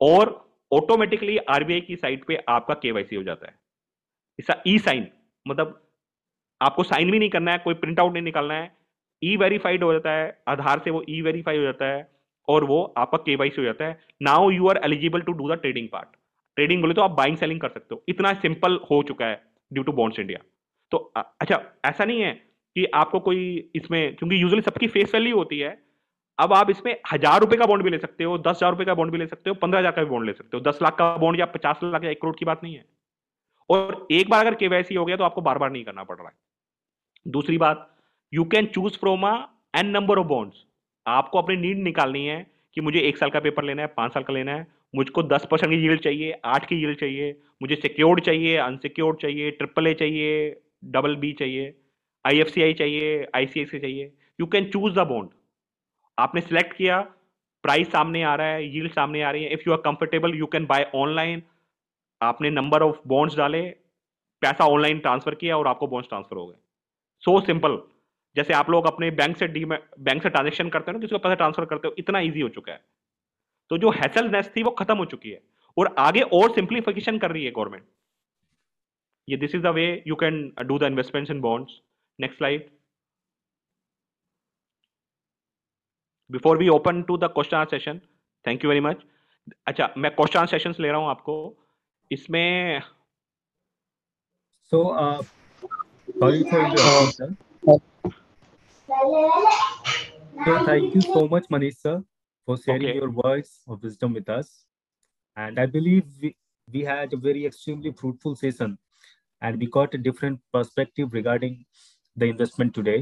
और ऑटोमेटिकली आरबीआई की साइट पे आपका केवाईसी हो जाता है। इसका ई साइन, मतलब आपको साइन भी नहीं करना है, कोई प्रिंट आउट नहीं निकालना है, ई वेरीफाइड हो जाता है आधार से, वो ई वेरीफाई हो जाता है और वो आपका केवाईसी हो जाता है। Now you are eligible to do the trading part. Trading बोले तो आप बाइंग सेलिंग कर सकते हो, इतना सिंपल हो चुका है ड्यू टू बॉन्ड्स इंडिया। तो अच्छा, ऐसा नहीं है कि आपको कोई इसमें, क्योंकि यूजुअली सबकी फेस वैल्यू होती है, अब आप इसमें 1000 रुपए का बॉन्ड भी ले सकते हो, 10,000 रुपए का बॉन्ड भी ले सकते हो, 15,000 का भी बॉन्ड ले सकते हो, 10 लाख का बॉन्ड या 50 लाख या 1 करोड़ की बात नहीं है। और एक बार अगर केवाईसी हो गया तो आपको बार बार नहीं करना पड़ रहा है। दूसरी बात, you can choose from a an number of bonds. आपको अपनी नीड निकालनी है कि मुझे 1 साल का पेपर लेना है, 5 साल का लेना है, मुझको 10% की यील्ड चाहिए, 8 की यील्ड चाहिए, मुझे सिक्योर्ड चाहिए, अनसिक्योर्ड चाहिए, AAA चाहिए, BB चाहिए, IFCI चाहिए, ICICI चाहिए। You can choose the bond. आपने सिलेक्ट किया, प्राइस सामने आ रहा है, यील्ड सामने आ रही है, if you are comfortable you can buy online. आपने नंबर ऑफ बॉन्ड्स डाले, पैसा ऑनलाइन ट्रांसफर किया और आपको बॉन्ड्स ट्रांसफर हो गए। सो सिंपल, जैसे आप लोग अपने बैंक से ट्रांजेक्शन करते हो ना, किसी को पैसा ट्रांसफर करते हो, इतना ईजी हो चुका है। तो जो हैसलनेस थी वो खत्म हो चुकी है और आगे और सिंप्लीफिकेशन कर रही है गवर्नमेंट। ये this is the way you can do the investments in bonds. Next slide. Before we open to the question answer session, thank you very much. अच्छा, मैं क्वेश्चन आंसर सेशंस ले रहा हूं आपको इसमें। So sorry for interruption sir. Thank you so much Manish sir for sharing your words of wisdom with us, and I believe we had a very extremely fruitful session, and we got a different perspective regarding the investment today.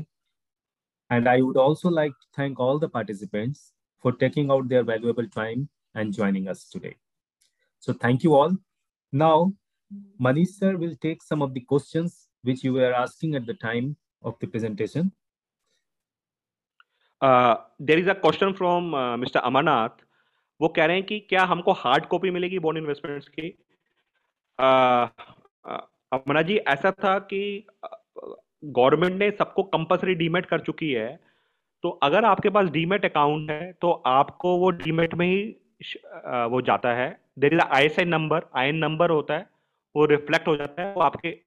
And I would also like to thank all the participants for taking out their valuable time and joining us today. So thank you all. Now, Manish sir will take some of the questions which you were asking at the time of the presentation. There is a question from Mr. Amanath. वो कह रहे हैं कि क्या हमको hard copy मिलेगी bond investments की। अमनाथ जी, ऐसा था कि गवर्नमेंट ने सबको कंपल्सरी डीमेट कर चुकी है, तो अगर आपके पास डीमेट अकाउंट है तो आपको वो डीमेट में ही वो जाता है। There is ISI number, IN number होता है, वो रिफ्लेक्ट हो जाता है, वो आपके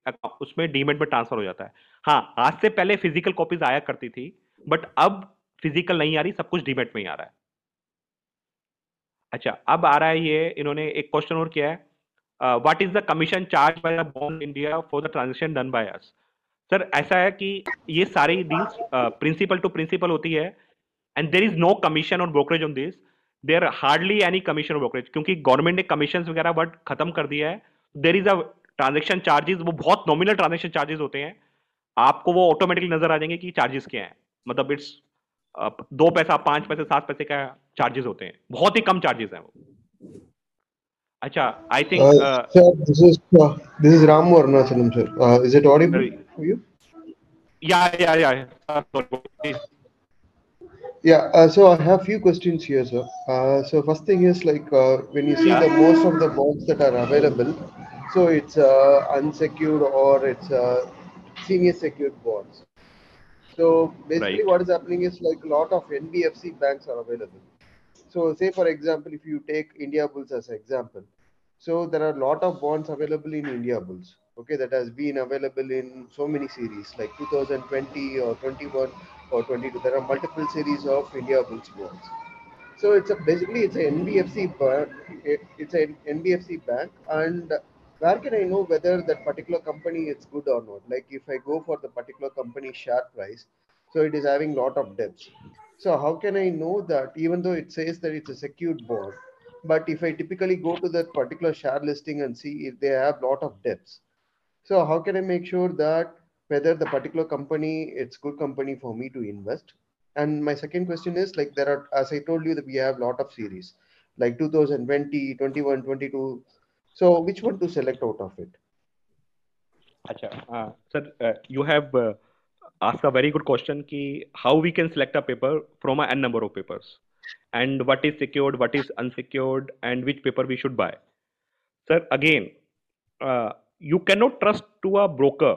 उसमें डीमेट में ट्रांसफर हो जाता है। हाँ, आज से पहले फिजिकल कॉपीज आया करती थी, बट अब फिजिकल नहीं आ रही, सब कुछ डीमेट में ही आ रहा है। अच्छा, अब आ रहा है ये, इन्होंने एक क्वेश्चन और किया है, what is the commission charge by the bond India for the transaction done by us. Sir, ऐसा है कि ये सारी डील्स प्रिंसिपल टू प्रिंसिपल होती है, and there is no commission और brokerage on this. There hardly any commission और brokerage, क्योंकि गवर्नमेंट ने कमीशन वगैरह वर्ड खत्म कर दिया है। There is a transaction charges, वो बहुत नॉमिनल ट्रांजैक्शन चार्जेस होते हैं, आपको वो ऑटोमेटिकली नजर आ जाएंगे कि चार्जेस क्या है, मतलब इट्स 2 पैसा, 5 पैसे, 7 पैसे का चार्जेस होते हैं, बहुत ही कम चार्जेस हैं वो। Acha, I think. Sir, this is Ramwarna, sir. Is it audible for you? Yeah. So I have few questions here, sir. So first thing is like when you see the most of the bonds that are available, so it's unsecured or it's senior secured bonds. So basically, what is happening is like a lot of NBFC banks are available. So say, for example, if you take India Bulls as an example, so there are a lot of bonds available in India Bulls, okay, that has been available in so many series like 2020 or 21 or 22. There are multiple series of India Bulls bonds. So it's a, basically it's an NBFC bank, and where can I know whether that particular company is good or not? Like if I go for the particular company share price, so it is having a lot of debts. So how can I know that, even though it says that it's a secured bond, but if I typically go to that particular share listing and see if they have a lot of debts, so how can I make sure that whether the particular company, it's good company for me to invest? And my second question is like there are, as I told you that we have a lot of series like 2020, 21, 22. So which one to select out of it? Acha, sir, you have... ask a very good question ki how we can select a paper from an number of papers and what is secured, what is unsecured, and which paper we should buy. Sir, again, you cannot trust to a broker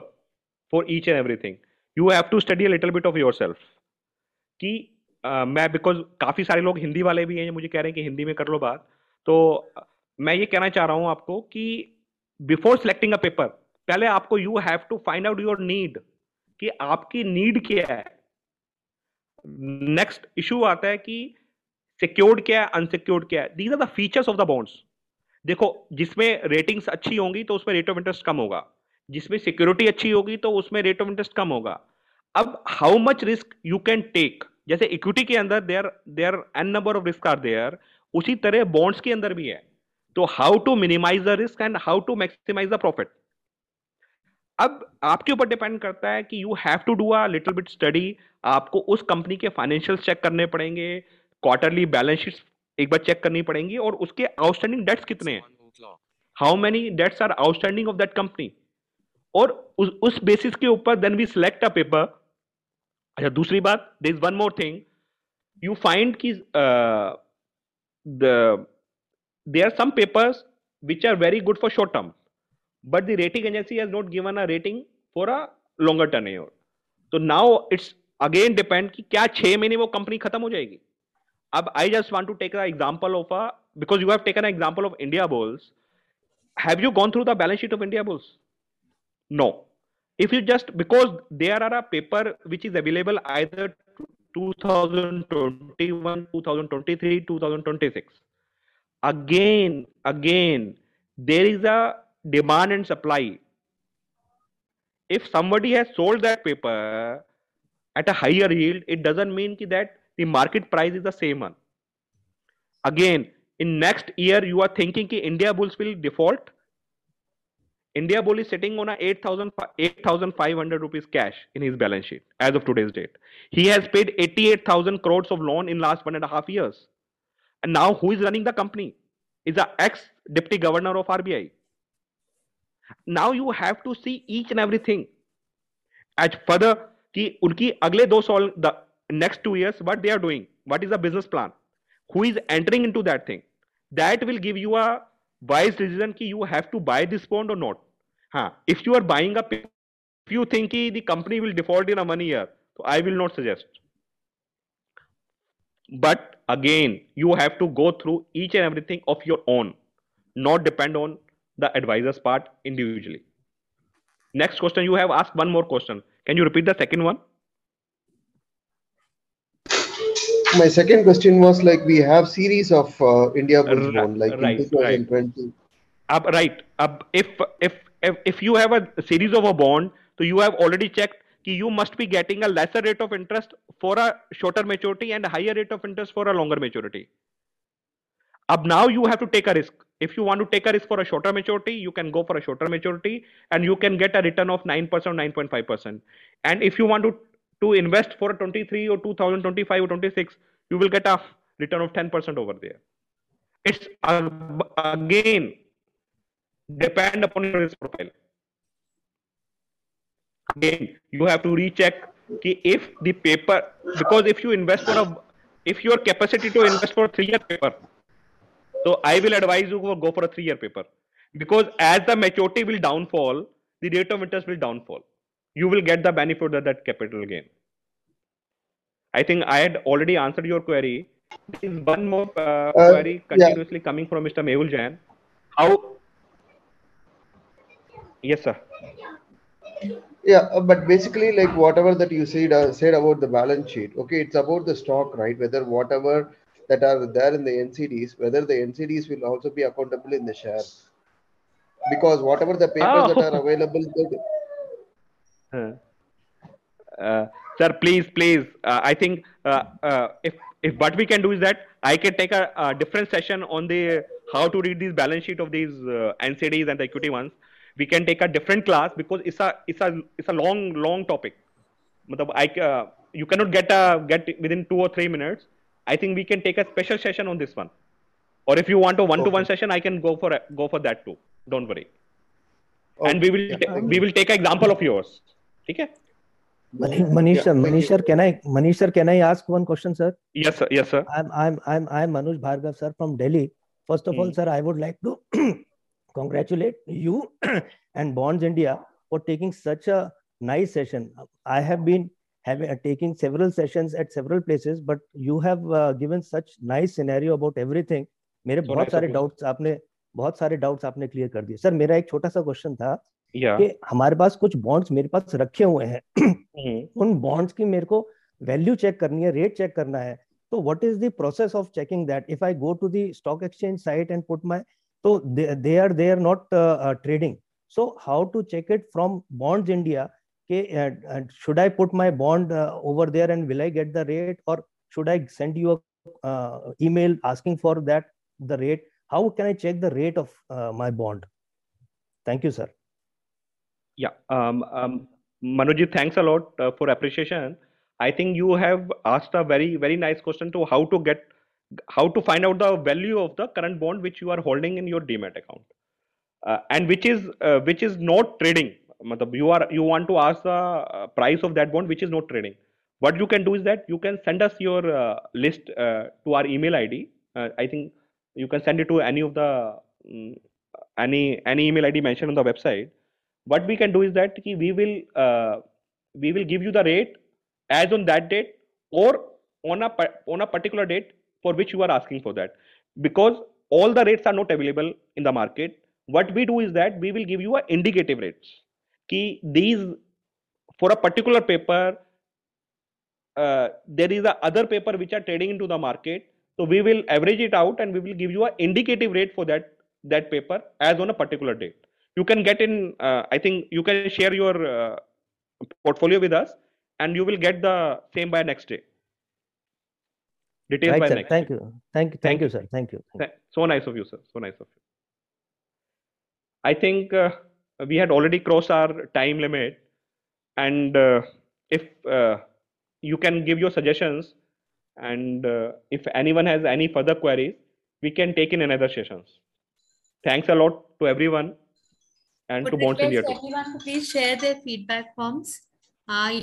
for each and everything. You have to study a little bit of yourself ki main, because काफी सारे लोग हिंदी वाले भी हैं मुझे कह रहे हैं कि हिंदी में कर लो बात, तो मैं ये कहना चाह रहा हूं आपको कि बिफोर सिलेक्टिंग अ पेपर पहले आपको you have to find out your need कि आपकी नीड क्या है. नेक्स्ट इशू आता है कि सिक्योर्ड क्या है, अनसिक्योर्ड क्या है. These are the features of the bonds. देखो, जिसमें रेटिंग्स अच्छी होंगी तो उसमें रेट ऑफ इंटरेस्ट कम होगा, जिसमें सिक्योरिटी अच्छी होगी तो उसमें रेट ऑफ इंटरेस्ट कम होगा. अब how much risk you can take, जैसे इक्विटी के अंदर there an number of risk are there, उसी तरह बॉन्ड्स के अंदर भी है. तो how to minimize the risk and how to maximize the profit, अब आपके ऊपर डिपेंड करता है कि you have to do a little bit study. आपको उस कंपनी के फाइनेंशियल चेक करने पड़ेंगे, क्वार्टरली बैलेंस शीट एक बार चेक करनी पड़ेंगी, और उसके आउटस्टैंडिंग डेट्स कितने हैं, how many debts are outstanding of that company, और उस बेसिस के ऊपर then we select a paper. अच्छा, दूसरी बात, there is one more thing you find कि there are some papers which are very good for short term but the rating agency has not given a rating for a longer tenure. So now it's again depend कि क्या 6 महीने वो company खत्म हो जाएगी. अब I just want to take an example of a, because you have taken an example of India Bulls. Have you gone through the balance sheet of India Bulls? No. If you just, because there are a paper which is available either 2021, 2023, 2026. Again, there is a demand and supply. If somebody has sold that paper at a higher yield, it doesn't mean that the market price is the same one. Again, in next year, you are thinking that India Bulls will default. India Bull is sitting on a 8,500 rupees cash in his balance sheet as of today's date. He has paid 88,000 crores of loan in last 1.5 years. And now who is running the company? Is the ex-deputy governor of RBI. Now you have to see each and everything. As further कि उनकी अगले 2 साल, the next 2 years, what they are doing, what is the business plan, who is entering into that thing, that will give you a wise decision कि you have to buy this bond or not. हाँ, if you are buying a, if you think कि the company will default in a 1 year, so I will not suggest. But again, you have to go through each and everything of your own, not depend on the advisor's part individually. Next question, you have asked one more question. Can you repeat the second one? My second question was like we have series of India Bulls bond, like in 2020. Right. If you have a series of a bond, so you have already checked that you must be getting a lesser rate of interest for a shorter maturity and a higher rate of interest for a longer maturity. Now you have to take a risk. If you want to take a risk for a shorter maturity, you can go for a shorter maturity and you can get a return of 9%, 9.5%. And if you want to invest for a 23 or 2025 or 26, you will get a return of 10% over there. It's again depend upon your risk profile. Again, you have to recheck if the paper, because if you invest for a, if your capacity to invest for a 3-year paper, so I will advise you go for a 3-year paper, because as the maturity will downfall, the rate of interest will downfall. You will get the benefit of that capital gain. I think I had already answered your query. There is one more query continuously coming from Mr. Mabel Jain. How? Yes, sir. Yeah, but basically, like whatever that you said about the balance sheet, okay, it's about the stock, right? Whether whatever that are there in the NCDs, whether the NCDs will also be accountable in the share. Because whatever the papers that are available. Sir, please. I think if what we can do is that I can take a different session on the how to read these balance sheet of these NCDs and the equity ones. We can take a different class, because it's a long topic. You cannot get within 2 or 3 minutes. I think we can take a special session on this one, or if you want a one-to-one session, I can go for that too. Don't worry. Okay. And we will take an example of yours. Okay. Manish sir, can I ask one question, sir? Yes, sir. Yes, sir. I'm Manoj Bhargav, sir, from Delhi. First of all, sir, I would like to congratulate you and Bonds India for taking such a nice session. I have been taking several sessions at several places, but you have given such nice scenario about everything. मेरे बहुत सारे doubts आपने clear कर दिए. Sir, मेरा एक छोटा सा question था कि हमारे पास कुछ bonds मेरे पास रखे हुए हैं. उन bonds की मेरे को value check करनी है, rate check करना है. So what is the process of checking that? If I go to the stock exchange site and put my, so they are not trading. So how to check it from Bonds India? Should I put my bond over there and will I get the rate, or should I send you a email asking for that the rate? How can I check the rate of my bond? Thank you, sir. Yeah, Manojji, thanks a lot for appreciation. I think you have asked a very, very nice question to how to find out the value of the current bond which you are holding in your Demat account, and which is not trading. You want to ask the price of that bond which is not trading. What you can do is that you can send us your list to our email ID. I think you can send it to any of the any email ID mentioned on the website. What we can do is that we will give you the rate as on that date or on a particular date for which you are asking for that, because all the rates are not available in the market. What we do is that we will give you a indicative rates ki these for a particular paper, there is a other paper which are trading into the market, so we will average it out and we will give you an indicative rate for that paper as on a particular date. You can get in, I think you can share your portfolio with us and you will get the same by next day. Details right, by sir. Next thank day. You. Thank you, sir. Thank you. So nice of you, sir. I think we had already crossed our time limit, and if you can give your suggestions, and if anyone has any further queries, we can take in another sessions. Thanks a lot to everyone and to Bonds India too. Everyone, please share their feedback forms.